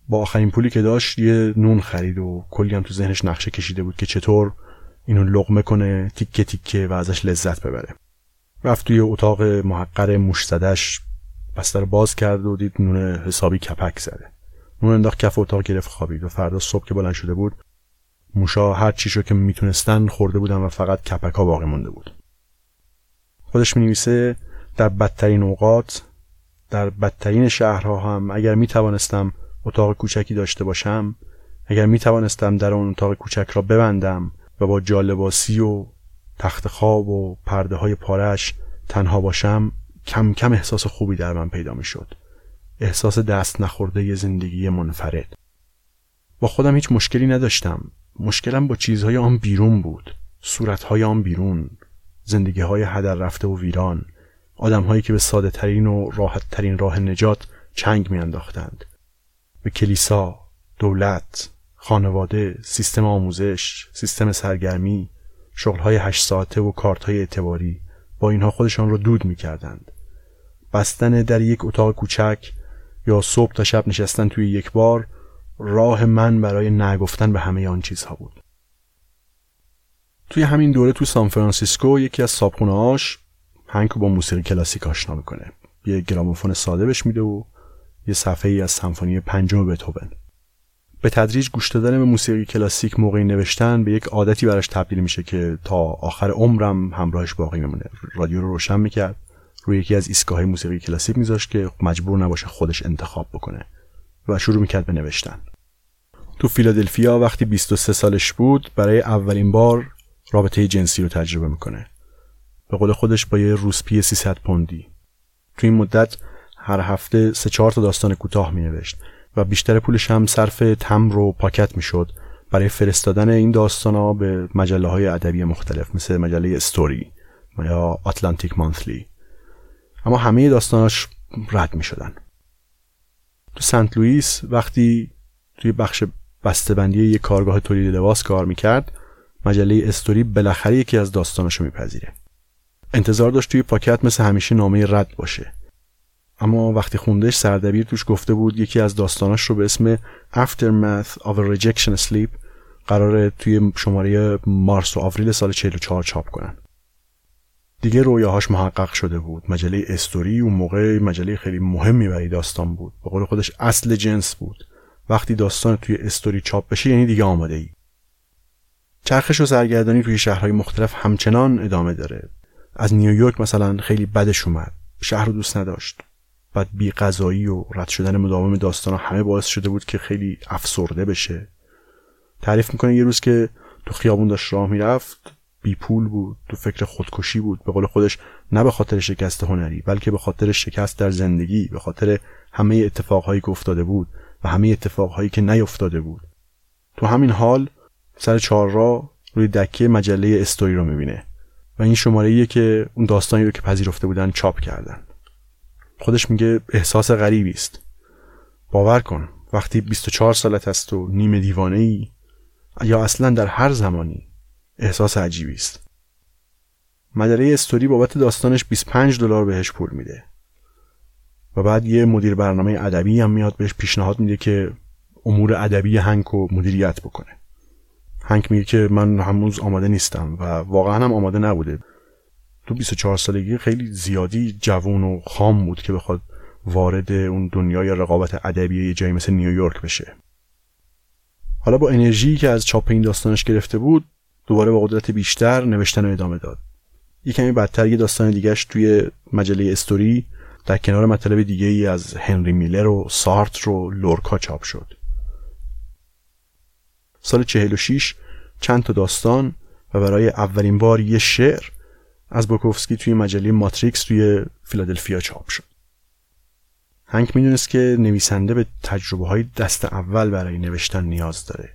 با آخرین پولی که داشت یه نون خرید و کلی هم تو ذهنش نقشه کشیده بود که چطور اینو لقمه کنه تیکه تیکه و ازش لذت ببره. رفت توی اتاق محقر موش‌زده‌اش، بستر باز کرد و دید نون حسابی کپک زده. نون انداخت کف اتاق، گرفت خوابید و فردا صبح که بلند شده بود موشا هر چیزی که میتونستن خورده بودن و فقط کپک‌ها باقی مونده بود. خودش می‌نویسه در بدترین اوقات، در بدترین شهرها هم اگر میتوانستم اتاق کوچکی داشته باشم، اگر میتوانستم در اون اتاق کوچک را ببندم و با جالباسی و تخت خواب و پرده های پارش تنها باشم، کم کم احساس خوبی در من پیدا می شد. احساس دست نخورده ی زندگی منفرد. با خودم هیچ مشکلی نداشتم. مشکلم با چیزهای آن بیرون بود. صورتهای آن بیرون. زندگی های هدر رفته و ویران. آدم هایی که به ساده ترین و راحت ترین راه نجات چنگ می انداختند. به کلیسا، دولت، خانواده، سیستم آموزش، سیستم سرگرمی، شغل‌های هشت ساعته و کارت‌های اعتباری، با اینها خودشان را دود می‌کردند. بستن در یک اتاق کوچک یا صبح تا شب نشستن توی یک بار، راه من برای نگفتن به همه آن چیزها بود. توی همین دوره تو سان فرانسیسکو یکی از صاحبخونه‌هاش هنگو با موسیقی کلاسیک آشنا می‌کنه. یه گرامافون ساده بهش میده و یه صفحه‌ای از سمفونی پنجم بتهوون. به تدریج گوش دادن به موسیقی کلاسیک موقع نوشتن به یک عادتی براش تبدیل میشه که تا آخر عمرم همراهش باقی میمونه. رادیو رو روشن میکرد، روی یکی از ایستگاه‌های موسیقی کلاسیک میذاشت که مجبور نباشه خودش انتخاب بکنه و شروع میکرد به نوشتن. تو فیلادلفیا وقتی بیست و سه سالش بود برای اولین بار رابطه جنسی رو تجربه میکنه. به قول خودش با یه روسپی سیصد پوندی. تو این مدت هر هفته سه چهار تا داستان کوتاه مینوشت و بیشتر پولش هم صرف تمبر و پاکت میشد برای فرستادن این داستانا به مجله‌های ادبی مختلف مثل مجله استوری یا آتلانتیک مانثلی. اما همه داستاناش رد میشدن. تو سنت لوئیس وقتی توی بخش بسته‌بندی یک کارگاه تولید لباس کار میکرد، مجله استوری بالاخره یکی از داستاناشو میپذیره. انتظار داشت توی پاکت مثل همیشه نامه رد باشه. اما وقتی خوندش سردبیر توش گفته بود یکی از داستاناش رو به اسم Aftermath of a Rejection Sleep قراره توی شماره مارس و آوریل سال چهل و چهار چاپ کنن. دیگه رویاهاش محقق شده بود. مجله استوری اون موقع مجله خیلی مهمی برای داستان بود. به قول خودش اصل جنس بود. وقتی داستان توی استوری چاپ بشه یعنی دیگه آماده ای. چرخش و سرگردانی توی شهرهای مختلف همچنان ادامه داره. از نیویورک مثلا خیلی بدش اومد. شهر رو دوست نداشت. بعد بی قضایی و رد شدن مداوم داستانا همه باعث شده بود که خیلی افسرده بشه. تعریف میکنه یه روز که تو خیابون داشت راه میرفت، بی پول بود، تو فکر خودکشی بود. به قول خودش نه به خاطر شکست هنری بلکه به خاطر شکست در زندگی، به خاطر همه اتفاقهایی که افتاده بود و همه اتفاقهایی که نیفتاده بود. تو همین حال سر چهارراه روی دکه مجله استوری رو میبینه و این شماره‌ایه که اون داستانی رو که پذیرفته بودن چاپ کردن. خودش میگه احساس غریبی است. باور کن وقتی بیست و چهار سالت است و نیمه دیوانه ای یا اصلا در هر زمانی احساس عجیبی است. مجله استوری بابت داستانش بیست و پنج دلار بهش پول میده و بعد یه مدیر برنامه ادبی هم میاد بهش پیشنهاد میده که امور ادبی هنکو مدیریت بکنه. هنک میگه که من هنوز آماده نیستم و واقعا هم آماده نبوده. تو بیست و چهار سالگی خیلی زیادی جوان و خام بود که بخواد وارد اون دنیای رقابت ادبی یه جایی مثل نیویورک بشه. حالا با انرژی که از چاپ این داستانش گرفته بود دوباره با قدرت بیشتر نوشتن رو ادامه داد. یه کمی بدتر یه داستان دیگهش توی مجله استوری در کنار مطالب دیگه ای از هنری میلر و سارتر و لورکا چاپ شد. سال چهل و شش چند تا داستان و برای اولین بار یه شعر از بوکوفسکی توی مجله ماتریکس توی فیلادلفیا چاپ شد. هنک میدونست که نویسنده به تجربه‌های دست اول برای نوشتن نیاز داره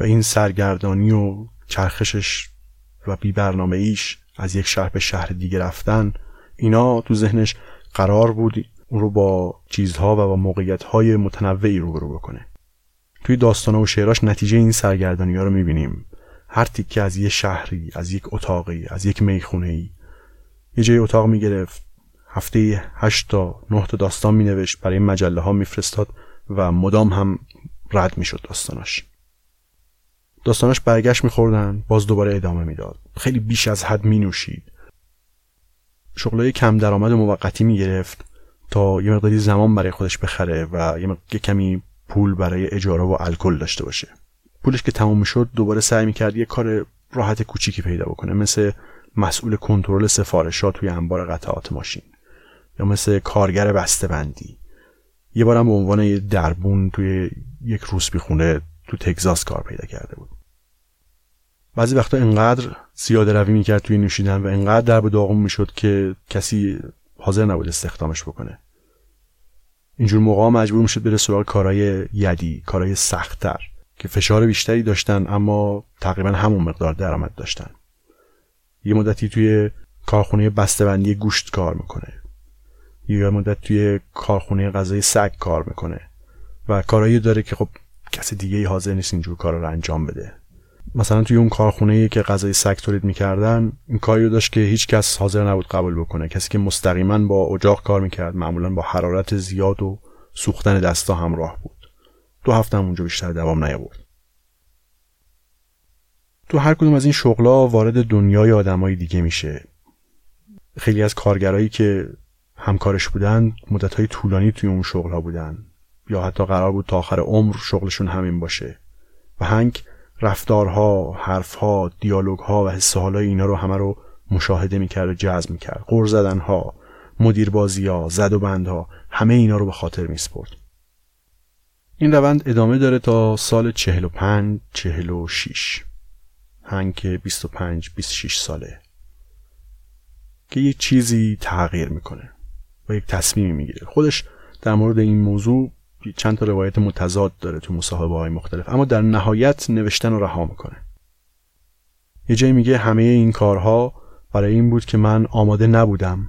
و این سرگردانی و چرخشش و بی برنامه ایش از یک شهر به شهر دیگه رفتن، اینا تو ذهنش قرار بود اون رو با چیزها و با موقعیت‌های متنوعی روبرو بکنه. توی داستان‌ها و شعراش نتیجه این سرگردانی‌ها رو می‌بینیم. هر تیکه از یه شهری، از یک اتاقی، از یک میخونه‌ای. یه جای اتاق می‌گرفت، هفته هشت تا نه تا داستان می‌نوشت، برای مجله‌ها می‌فرستاد و مدام هم رد می‌شد داستاناش. داستاناش برگشت می‌خوردن، باز دوباره ادامه می‌داد. خیلی بیش از حد می‌نوشید. شغلای کم درآمد موقتی می‌گرفت تا یه مقداری زمان برای خودش بخره و یه, یه کمی پول برای اجاره و الکل داشته باشه. پولش که تمام شد دوباره سعی می‌کرد یه کار راحت کوچیکی پیدا بکنه، مثل مسئول کنترل سفارشات توی انبار قطعات ماشین یا مثل کارگر بسته‌بندی. یه بارم به عنوان یه دربون توی یک روسبی خونه تو تگزاس کار پیدا کرده بود. بعضی وقتا انقدر زیاده روی می‌کرد توی نوشیدن و انقدر در به داغون می‌شد که کسی حاضر نبود استخدامش بکنه. اینجور موقعا مجبور میشد بره سراغ کارهای یدی، کارهای سخت‌تر که فشار بیشتری داشتن اما تقریبا همون مقدار درآمد داشتن. یه مدتی توی کارخونه بسته‌بندی گوشت کار میکنه، یه مدت توی کارخونه غذای سگ کار میکنه و کارهایی داره که خب کس دیگه حاضر نیست اینجور کارا رو انجام بده. مثلا توی اون کارخونه‌ای که غذای سگ تولید می‌کردن، این کاری رو داشت که هیچ کس حاضر نبود قبول بکنه. کسی که مستقیما با اجاق کار می‌کرد، معمولا با حرارت زیاد و سوختن دستا همراه بود. دو هفته هم اونجا بیشتر دوام نیاورد. تو هر کدوم از این شغل‌ها وارد دنیای آدمای دیگه میشه. خیلی از کارگرایی که همکارش بودن، مدت‌های طولانی توی اون شغل‌ها بودن یا حتی قرار بود تا آخر عمر شغلشون همین باشه. و هنگ رفتارها، حرفها، دیالوگها و حس و حالای اینا رو همه رو مشاهده میکرد و جذب میکرد. غر زدنها، مدیربازی‌ها، زد و بندها، همه اینا رو به خاطر میسپرد. این روند ادامه داره تا سال چهل و پنج، چهل و شش. هنگ که بیست و پنج، بیست و شش ساله که یه چیزی تغییر میکنه و یک تصمیمی میگیره. خودش در مورد این موضوع چند تا روایت متضاد داره تو مصاحبه‌های مختلف، اما در نهایت نوشتن رو رها میکنه. یه جایی میگه همه این کارها برای این بود که من آماده نبودم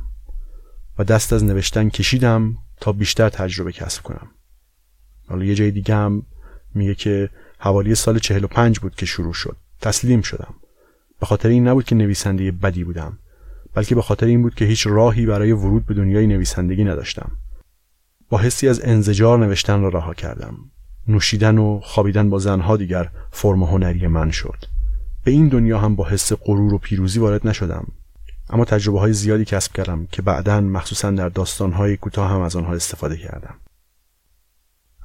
و دست از نوشتن کشیدم تا بیشتر تجربه کسب کنم. حالا یه جای دیگه هم میگه که حوالی سال چهل و پنج بود که شروع شد. تسلیم شدم. به خاطر این نبود که نویسنده بدی بودم، بلکه به خاطر این بود که هیچ راهی برای ورود به دنیای نویسندگی نداشتم. با حسی از انزجار نوشتن را رها کردم. نوشیدن و خوابیدن با زنها دیگر فرم هنری من شد. به این دنیا هم با حس غرور و پیروزی وارد نشدم، اما تجربه های زیادی کسب کردم که بعداً مخصوصاً در داستان‌های کوتاه هم از آنها استفاده کردم.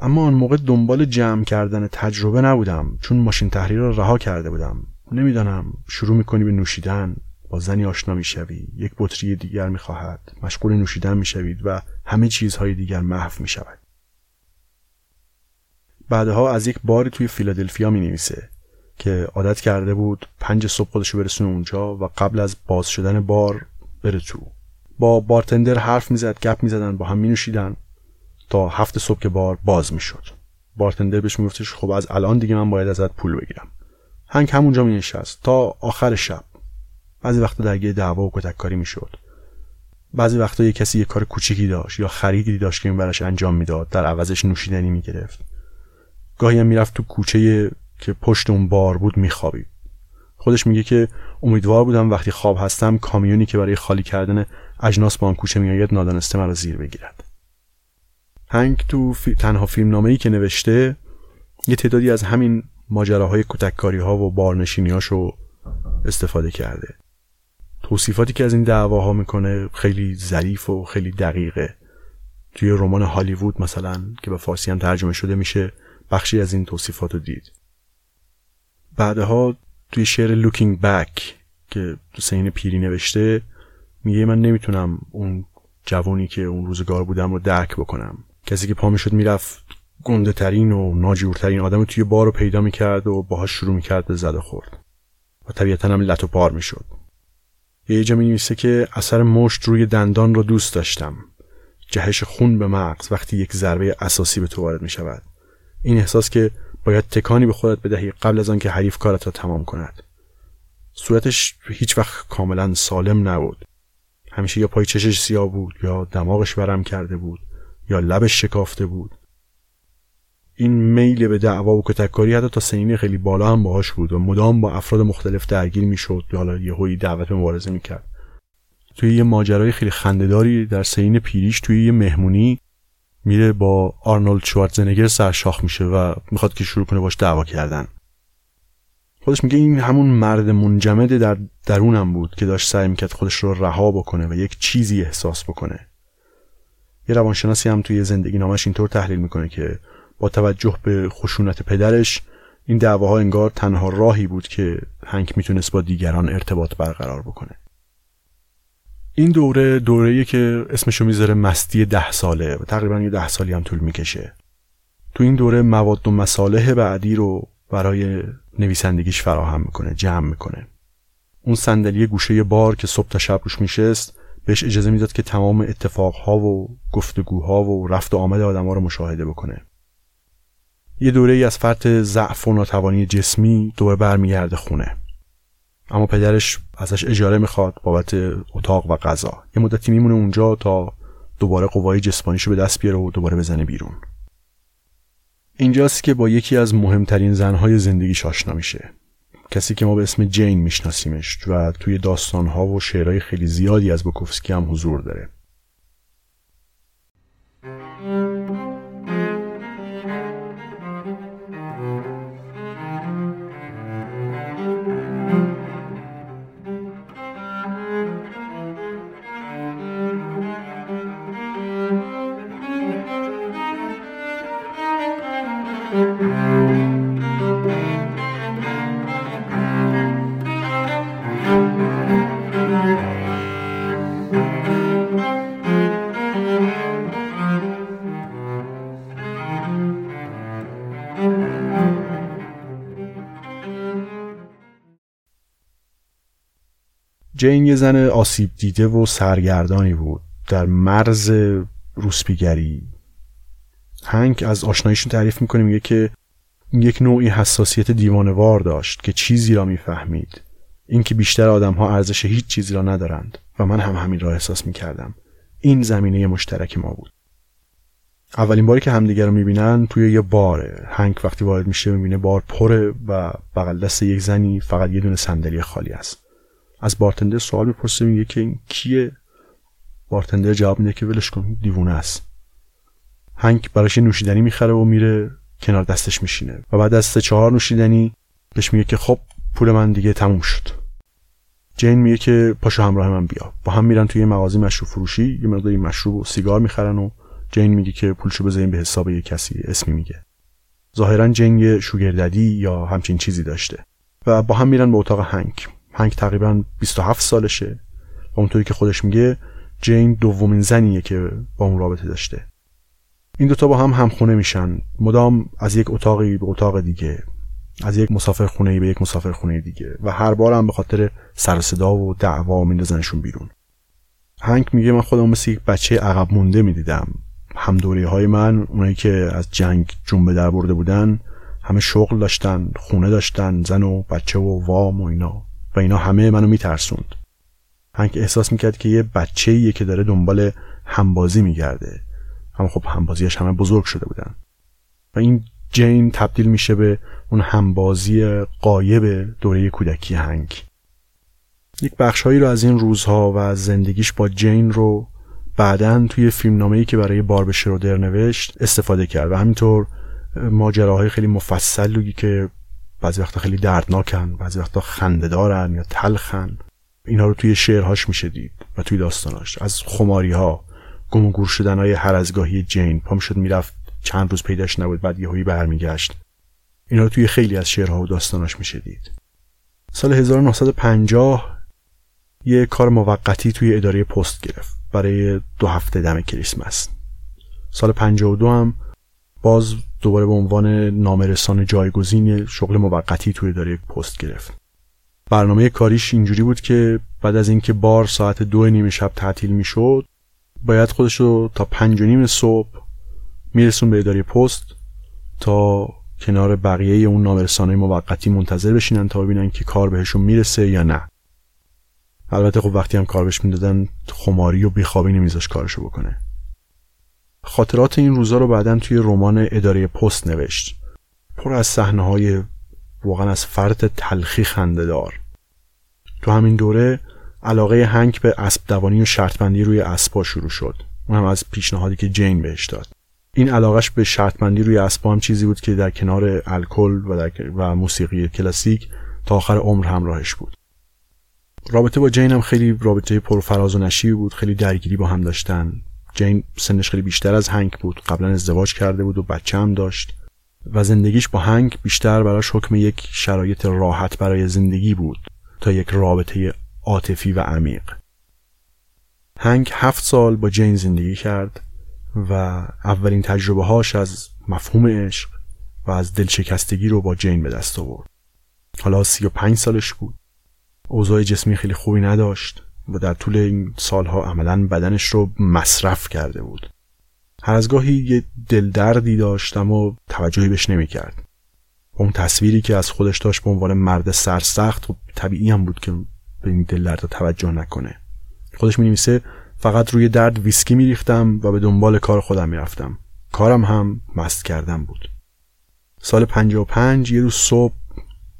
اما آن موقع دنبال جمع کردن تجربه نبودم، چون ماشین تحریر را رها کرده بودم. نمیدانم، شروع می‌کنی به نوشیدن، با زنی آشنا میشوی، یک بطری دیگر میخواهد، مشغول نوشیدن میشوید و همه چیزهای دیگر محو میشود. بعدها از یک باری توی فیلادلفیا مینویسه که عادت کرده بود پنج صبح خودشو برسونه اونجا و قبل از باز شدن بار بره تو. با بارتندر حرف میزد، گپ میزدن، با هم مینوشیدن تا هفت صبح که بار باز میشد. بارتندر بهش میگفتش خب از الان دیگه من باید ازت پول بگیرم. هنگ همونجا مینشست تا آخر شب. بعضی وقتا درگیر دعوا و کتک کاری میشد. بعضی وقتا یک کسی یک کار کوچیکی داشت یا خریدی داشت که این براش انجام میداد، در عوضش نوشیدنی میگرفت. گاهی هم میرفت تو کوچه که پشت اون بار بود میخوابید. خودش میگه که امیدوار بودم وقتی خواب هستم کامیونی که برای خالی کردن اجناس با اون کوچه میآید نادانسته مرا زیر بگیرد. هنگ تو فی... تنها فیلمنامه‌ای که نوشته یه تعدادی از همین ماجراهای کتک کاری‌ها و بارنشینی‌هاشو استفاده کرده. توصیفاتی که از این دعواها میکنه خیلی ظریف و خیلی دقیقه. توی رمان هالیوود مثلا که به فارسی هم ترجمه شده میشه بخشی از این توصیفات رو دید. بعدها توی شعر لوکینگ بک که تو سین پیری نوشته میگه من نمیتونم اون جوانی که اون روزگار بودم رو درک بکنم. کسی که پا میشد میرفت گنده ترین و ناجورترین آدم رو توی بار رو پیدا میکرد و باهاش شروع میکرد به زد و خورد و طبیعتاً هم لت و پار میشد. یه جا می‌نویسه که اثر مشت روی دندان را دوست داشتم. جهش خون به مغز وقتی یک ضربه اساسی به تو وارد می‌شود. این احساس که باید تکانی به خودت بدهی قبل از آن که حریف کارت را تمام کند. صورتش هیچ وقت کاملا سالم نبود. همیشه یا پای چشش سیاه بود، یا دماغش ورم کرده بود، یا لبش شکافته بود. این میل به دعوا و کتککاری حتی تا سنین خیلی بالا هم باهاش بود و مدام با افراد مختلف درگیر میشد یا حالا یهویی دعوت به مبارزه میکرد. توی یه ماجرای خیلی خنده‌داری در سنین پیریش توی یه مهمونی میره با آرنولد شوارزنگر سرشاخ میشه و میخواد که شروع کنه باش دعوا کردن. خودش میگه این همون مرد منجمد در درونم بود که داشت سعی میکرد خودش رو رها بکنه و یک چیزی احساس بکنه. یه روانشناسی هم توی زندگی نامش اینطور تحلیل میکنه که با توجه به خشونت پدرش این دعواها انگار تنها راهی بود که هنک میتونست با دیگران ارتباط برقرار بکنه. این دوره دوره‌ایه که اسمشو میذاره مستی ده ساله و تقریبا یه ده سالی هم طول میکشه. تو این دوره مواد و مصالح بعدی رو برای نویسندگیش فراهم میکنه، جمع میکنه. اون صندلی گوشه بار که صبح تا شب روش میشست بهش اجازه میداد که تمام اتفاقها و گفتگوها و رفت و آمد آدم‌ها رو مشاهده بکنه. یه دوره ای از فرط ضعف و ناتوانی جسمی دوباره برمیگرده خونه. اما پدرش ازش اجاره میخواد بابت اتاق و غذا. یه مدتی میمونه اونجا تا دوباره قوای جسمانیشو به دست بیاره و دوباره بزنه بیرون. اینجاست که با یکی از مهمترین زنهای زندگیش آشنا میشه. کسی که ما به اسم جین میشناسیمش و توی داستانها و شعرهای خیلی زیادی از بوکوفسکی هم حضور داره. جین یه زن آسیب دیده و سرگردانی بود در مرز روسپیگری. هنگ از آشناییشون تعریف میکنه، میگه که یک نوعی حساسیت دیوانه‌وار داشت که چیزی را میفهمید، این که بیشتر آدم‌ها ارزش هیچ چیزی را ندارند و من هم همین را احساس میکردم. این زمینه مشترک ما بود. اولین باری که همدیگر رو میبینن توی یه باره. هنگ وقتی وارد میشه میبینه بار پره و بغل دست یک زنی فقط یه دونه صندلی خالی است. از بارتندر سوال میپرسه، میگه که این کیه؟ بارتندر جواب میده که ولش کن، دیوونه است. هنگ براش نوشیدنی میخره و میره کنار دستش میشینه و بعد از سه چهار نوشیدنی بهش میگه که خب پول من دیگه تموم شد. جین میگه که پاشو همراه من بیا. با هم میرن توی مغازه مشروب فروشی، یه مقداری مشروب و سیگار میخرن و جین میگه که پولشو بذاریم به حساب یه کسی اسمی میگه. ظاهرا جین یه شوگرددی یا همچین چیزی داشته و با هم میرن به اتاق هنگ. هنگ تقریباً بیست و هفت سالشه و اونطوری که خودش میگه جین دومین زنیه که با اون رابطه داشته. این دوتا با هم همخونه میشن، مدام از یک اتاقی به اتاق دیگه، از یک مسافرخونه‌ای به یک مسافرخونه دیگه و هر بار هم به خاطر سر و صدا و دعوا میندازنشون بیرون. هنگ میگه من خودم مثل یک بچه عقب مونده میدیدم. همدوری‌های من، اونایی که از جنگ جون به در برده بودن، همه شغل داشتن، خونه داشتن، زن و بچه و وام و اینا. و اینا همه منو میترسوند. هنگ احساس میکرد که یه بچه‌ایه که داره دنبال همبازی میگرده. اما خب همبازیش همه بزرگ شده بودن. و این جین تبدیل میشه به اون همبازی غایب دوره کودکی هنگ. یک بخشهایی رو از این روزها و از زندگیش با جین رو بعداً توی فیلمنامه‌ای که برای باربت شرودر نوشت استفاده کرد و همینطور ماجراهای خیلی مفصلی که بعضی وقتا خیلی دردناکن، بعضی وقتا خنده‌دارن یا تلخن، اینا رو توی شعرهاش میشه دید و توی داستاناش. از خماری‌ها، گم و گور شدن‌های هر از گاهی جین، پام شد میرفت چند روز پیداش نبود بعد یهویی برمیگشت، اینا رو توی خیلی از شعرها و داستاناش میشه دید. سال هزار و نهصد و پنجاه یه کار موقتی توی اداره پست گرفت برای دو هفته دم کریسمس. سال پنجاه و دو هم باز دوباره به عنوان نامه‌رسان جایگزین شغل موقتی توی اداره پست گرفت. برنامه کاریش اینجوری بود که بعد از اینکه بار ساعت دو نیم شب تعطیل میشد، باید خودش رو تا پنج و نیم صبح میرسون به اداره پست تا کنار بقیه اون نامرسانای موقتی منتظر بشینن تا ببینن که کار بهشون میرسه یا نه. البته خب وقتی هم کار بهش میدادن خماری و بیخوابی نمیذاش کارشو بکنه. خاطرات این روزا رو بعدن توی رمان اداره پست نوشت، پر از صحنه‌های واقعا از فرط تلخی خنده‌دار. تو همین دوره علاقه هنگ به اسب دوانی و شرط بندی روی اسبا شروع شد، اون هم از پیشنهادی که جین بهش داد. این علاقهش به شرط بندی روی اسبا هم چیزی بود که در کنار الکل و, و موسیقی کلاسیک تا آخر عمر همراهش بود. رابطه با جین هم خیلی رابطه پرفراز و نشیبی بود، خیلی درگیری با هم داشتن. جین سنش خیلی بیشتر از هنگ بود، قبلا ازدواج کرده بود و بچه هم داشت و زندگیش با هنگ بیشتر براش حکم یک شرایط راحت برای زندگی بود تا یک رابطه عاطفی و عمیق. هنگ هفت سال با جین زندگی کرد و اولین تجربه هاش از مفهوم عشق و از دلشکستگی رو با جین به دست آورد. حالا سی و پنج سالش بود، اوضاع جسمی خیلی خوبی نداشت و در طول این سالها عملاً بدنش رو مصرف کرده بود. هر از گاهی یه دلدردی داشت اما توجهی بهش نمی‌کرد. اون تصویری که از خودش داشت به عنوان مرد سرسخت و طبیعی هم بود که به این دلدرد توجه نکنه. خودش می‌نویسه فقط روی درد ویسکی می‌ریختم و به دنبال کار خودم می‌رفتم. کارم هم مست کردن بود. سال پنجاه و پنج یه روز صبح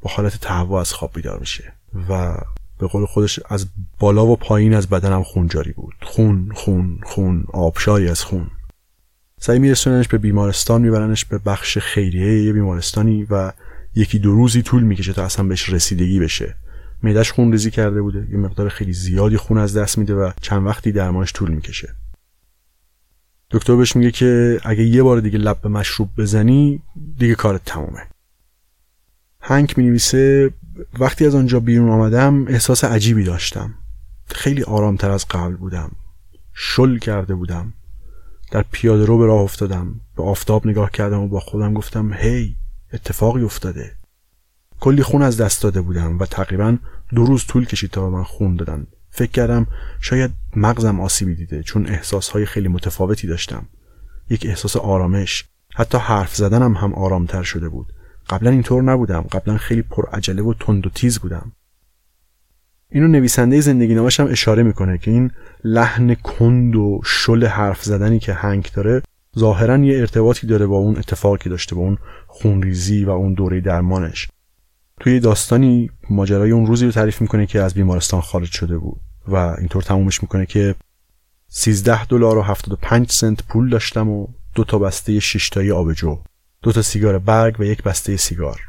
با حالت تهوع از خواب بیدار میشه و به قول خودش از بالا و پایین از بدنم خون جاری بود. خون خون خون آبشاری از خون. سعی میرسوننش به بیمارستان، میبرنش به بخش خیریه یه بیمارستانی و یکی دو روزی طول میکشه تا اصلا بهش رسیدگی بشه. معده‌اش خون ریزی کرده بوده، یه مقدار خیلی زیادی خون از دست میده و چند وقتی درمانش طول میکشه. دکتر بهش میگه که اگه یه بار دیگه لب به مشروب بزنی دیگه کارت تمومه. هنگ مینویسه وقتی از آنجا بیرون آمدم احساس عجیبی داشتم. خیلی آرامتر از قبل بودم. شل کرده بودم. در پیاده رو به راه افتادم، به آفتاب نگاه کردم و با خودم گفتم هی اتفاقی افتاده. کلی خون از دست داده بودم و تقریبا دو روز طول کشید تا به من خون دادن. فکر کردم شاید مغزم آسیبی دیده چون احساسهای خیلی متفاوتی داشتم. یک احساس آرامش، حتی حرف زدنم هم آرامتر شده بود. قبلا اینطور نبودم، قبلا خیلی پرعجله و تند و تیز بودم. اینو نویسنده زندگی نامش هم اشاره میکنه که این لحن کند و شل حرف زدنی که هنگ داره ظاهراً یه ارتباطی داره با اون اتفاقی داشته، با اون خونریزی و اون دوره درمانش. توی داستانی ماجرای اون روزی رو تعریف میکنه که از بیمارستان خارج شده بود و اینطور تمومش میکنه که سیزده دلار و هفتاد و پنج سنت پول داشتم و دو تا بسته شش تایی آبجو، دو تا سیگار برگ و یک بسته سیگار.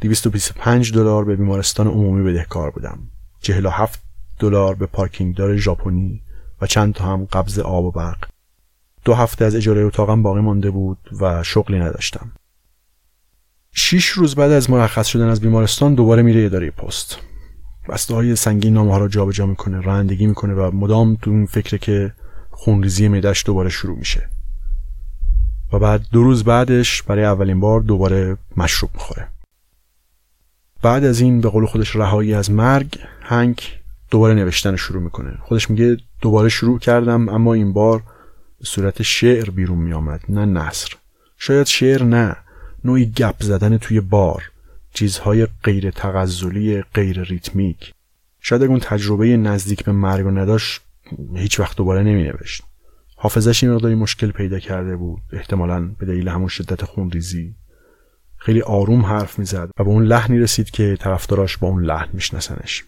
دویست و بیست و پنج دلار به بیمارستان عمومی بدهکار بودم. چهل و هفت دلار به پارکینگدار ژاپنی و چند تا هم قبض آب و برق. دو هفته از اجاره اتاقم باقی مانده بود و شغلی نداشتم. شش روز بعد از مرخص شدن از بیمارستان دوباره میره اداره پست. بسته‌های سنگین نامه‌ها رو جابجا میکنه، رانندگی میکنه و مدام تو این فکره که خونریزی معده‌اش دوباره شروع میشه. و بعد دو روز بعدش برای اولین بار دوباره مشروب میخوره. بعد از این به قول خودش رهایی از مرگ، هنگ دوباره نوشتن شروع میکنه. خودش میگه دوباره شروع کردم اما این بار به صورت شعر بیرون میامد، نه نثر. شاید شعر نه، نوعی گپ زدن توی بار، چیزهای غیر تغزلی، غیر ریتمیک. شاید اگه اون تجربه نزدیک به مرگ رو نداشت هیچ وقت دوباره نمینوشت. حافظش این مقداری مشکل پیدا کرده بود، احتمالاً به دلیل همون شدت خونریزی. خیلی آروم حرف میزد و به اون لحنی رسید که طرفداراش با اون لحن میشناسنش.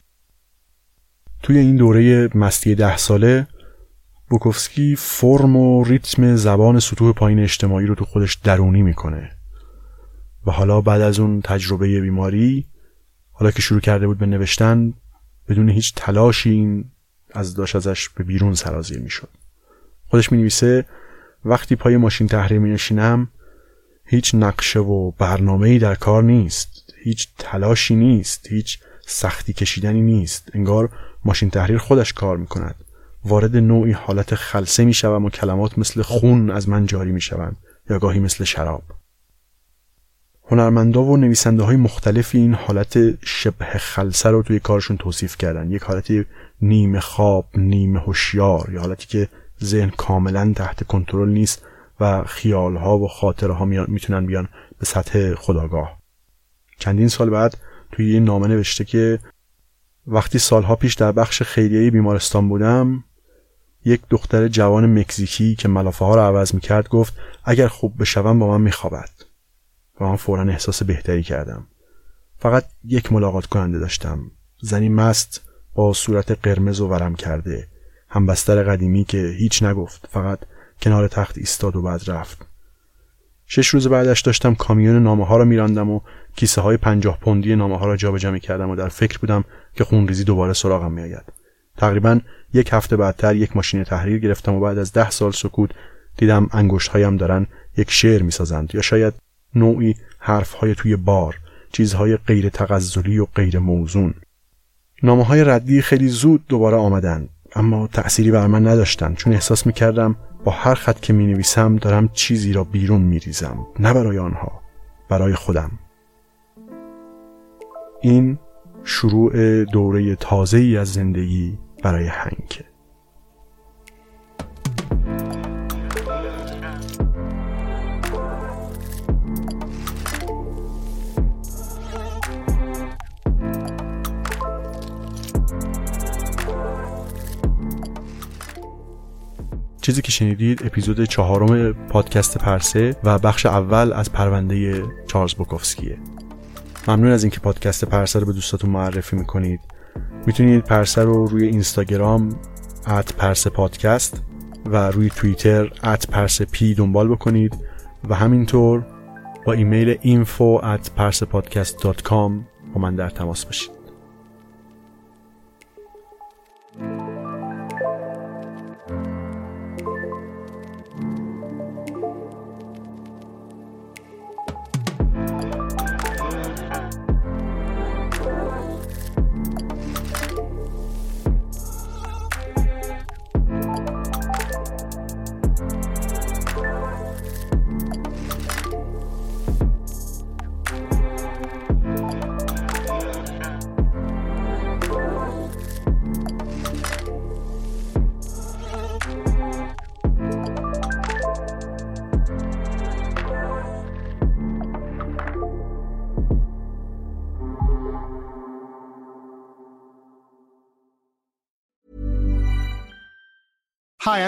توی این دوره مستی ده ساله بوکوفسکی فرم و ریتم زبان سطوح پایین اجتماعی رو تو خودش درونی میکنه و حالا بعد از اون تجربه بیماری، حالا که شروع کرده بود به نوشتن، بدون هیچ تلاشی این از داشت ازش به بیرون سرازیر میشد. خودش می‌نویسه وقتی پای ماشین تحریم می‌نشینم هیچ نقشه و برنامه‌ای در کار نیست، هیچ تلاشی نیست، هیچ سختی کشیدنی نیست. انگار ماشین تحریر خودش کار می‌کند. وارد نوعی حالت خلسه می‌شوم و کلمات مثل خون از من جاری می‌شوند یا گاهی مثل شراب. هنرمندا و نویسنده های مختلفی این حالت شبه خلسه رو توی کارشون توصیف کردن. یک حالت نیمه خواب، نیمه هوشیار، یا حالتی که ذهن کاملا تحت کنترل نیست و خیالها و خاطرها میتونن بیان به سطح خودآگاه. چندین سال بعد توی این نامه نوشته که وقتی سالها پیش در بخش خیریه‌ای بیمارستان بودم، یک دختر جوان مکزیکی که ملافه ها رو عوض میکرد گفت اگر خوب بشوم با من میخوابد. و من فوراً احساس بهتری کردم. فقط یک ملاقات کننده داشتم، زنی مست با صورت قرمز و ورم کرده، همبستر قدیمی که هیچ نگفت، فقط کنار تخت ایستاد و بعد رفت. شش روز بعدش داشتم کامیون نامه ها رو میراندم و کیسه های پنجاه پوندی نامه ها رو جابجا میکردم و در فکر بودم که خونریزی دوباره سراغم میآید. تقریباً یک هفته بعدتر یک ماشین تحریر گرفتم و بعد از ده سال سکوت دیدم انگشت‌هایم دارن یک شعر میسازند، یا شاید نوعی حرف‌های توی بار، چیزهای غیر تغزلی و غیر موزون. نامه‌های ردی خیلی زود دوباره آمدند، اما تأثیری بر من نداشتند، چون احساس می‌کردم با هر خط که می‌نویسم دارم چیزی را بیرون می‌ریزم، نه برای آنها، برای خودم. این شروع دوره تازه‌ای از زندگی برای هنگه. چیزی که شنیدید اپیزود چهارم پادکست پرسه و بخش اول از پرونده چارلز بوکوفسکیه. ممنون از اینکه پادکست پرسه رو به دوستاتون معرفی میکنید. میتونید پرسه رو روی اینستاگرام ات پرسه پادکست و روی توییتر ات پرسه پی دنبال بکنید و همینطور با ایمیل اینفو ات پرسه پادکست دات کام با من در تماس باشید. Hi,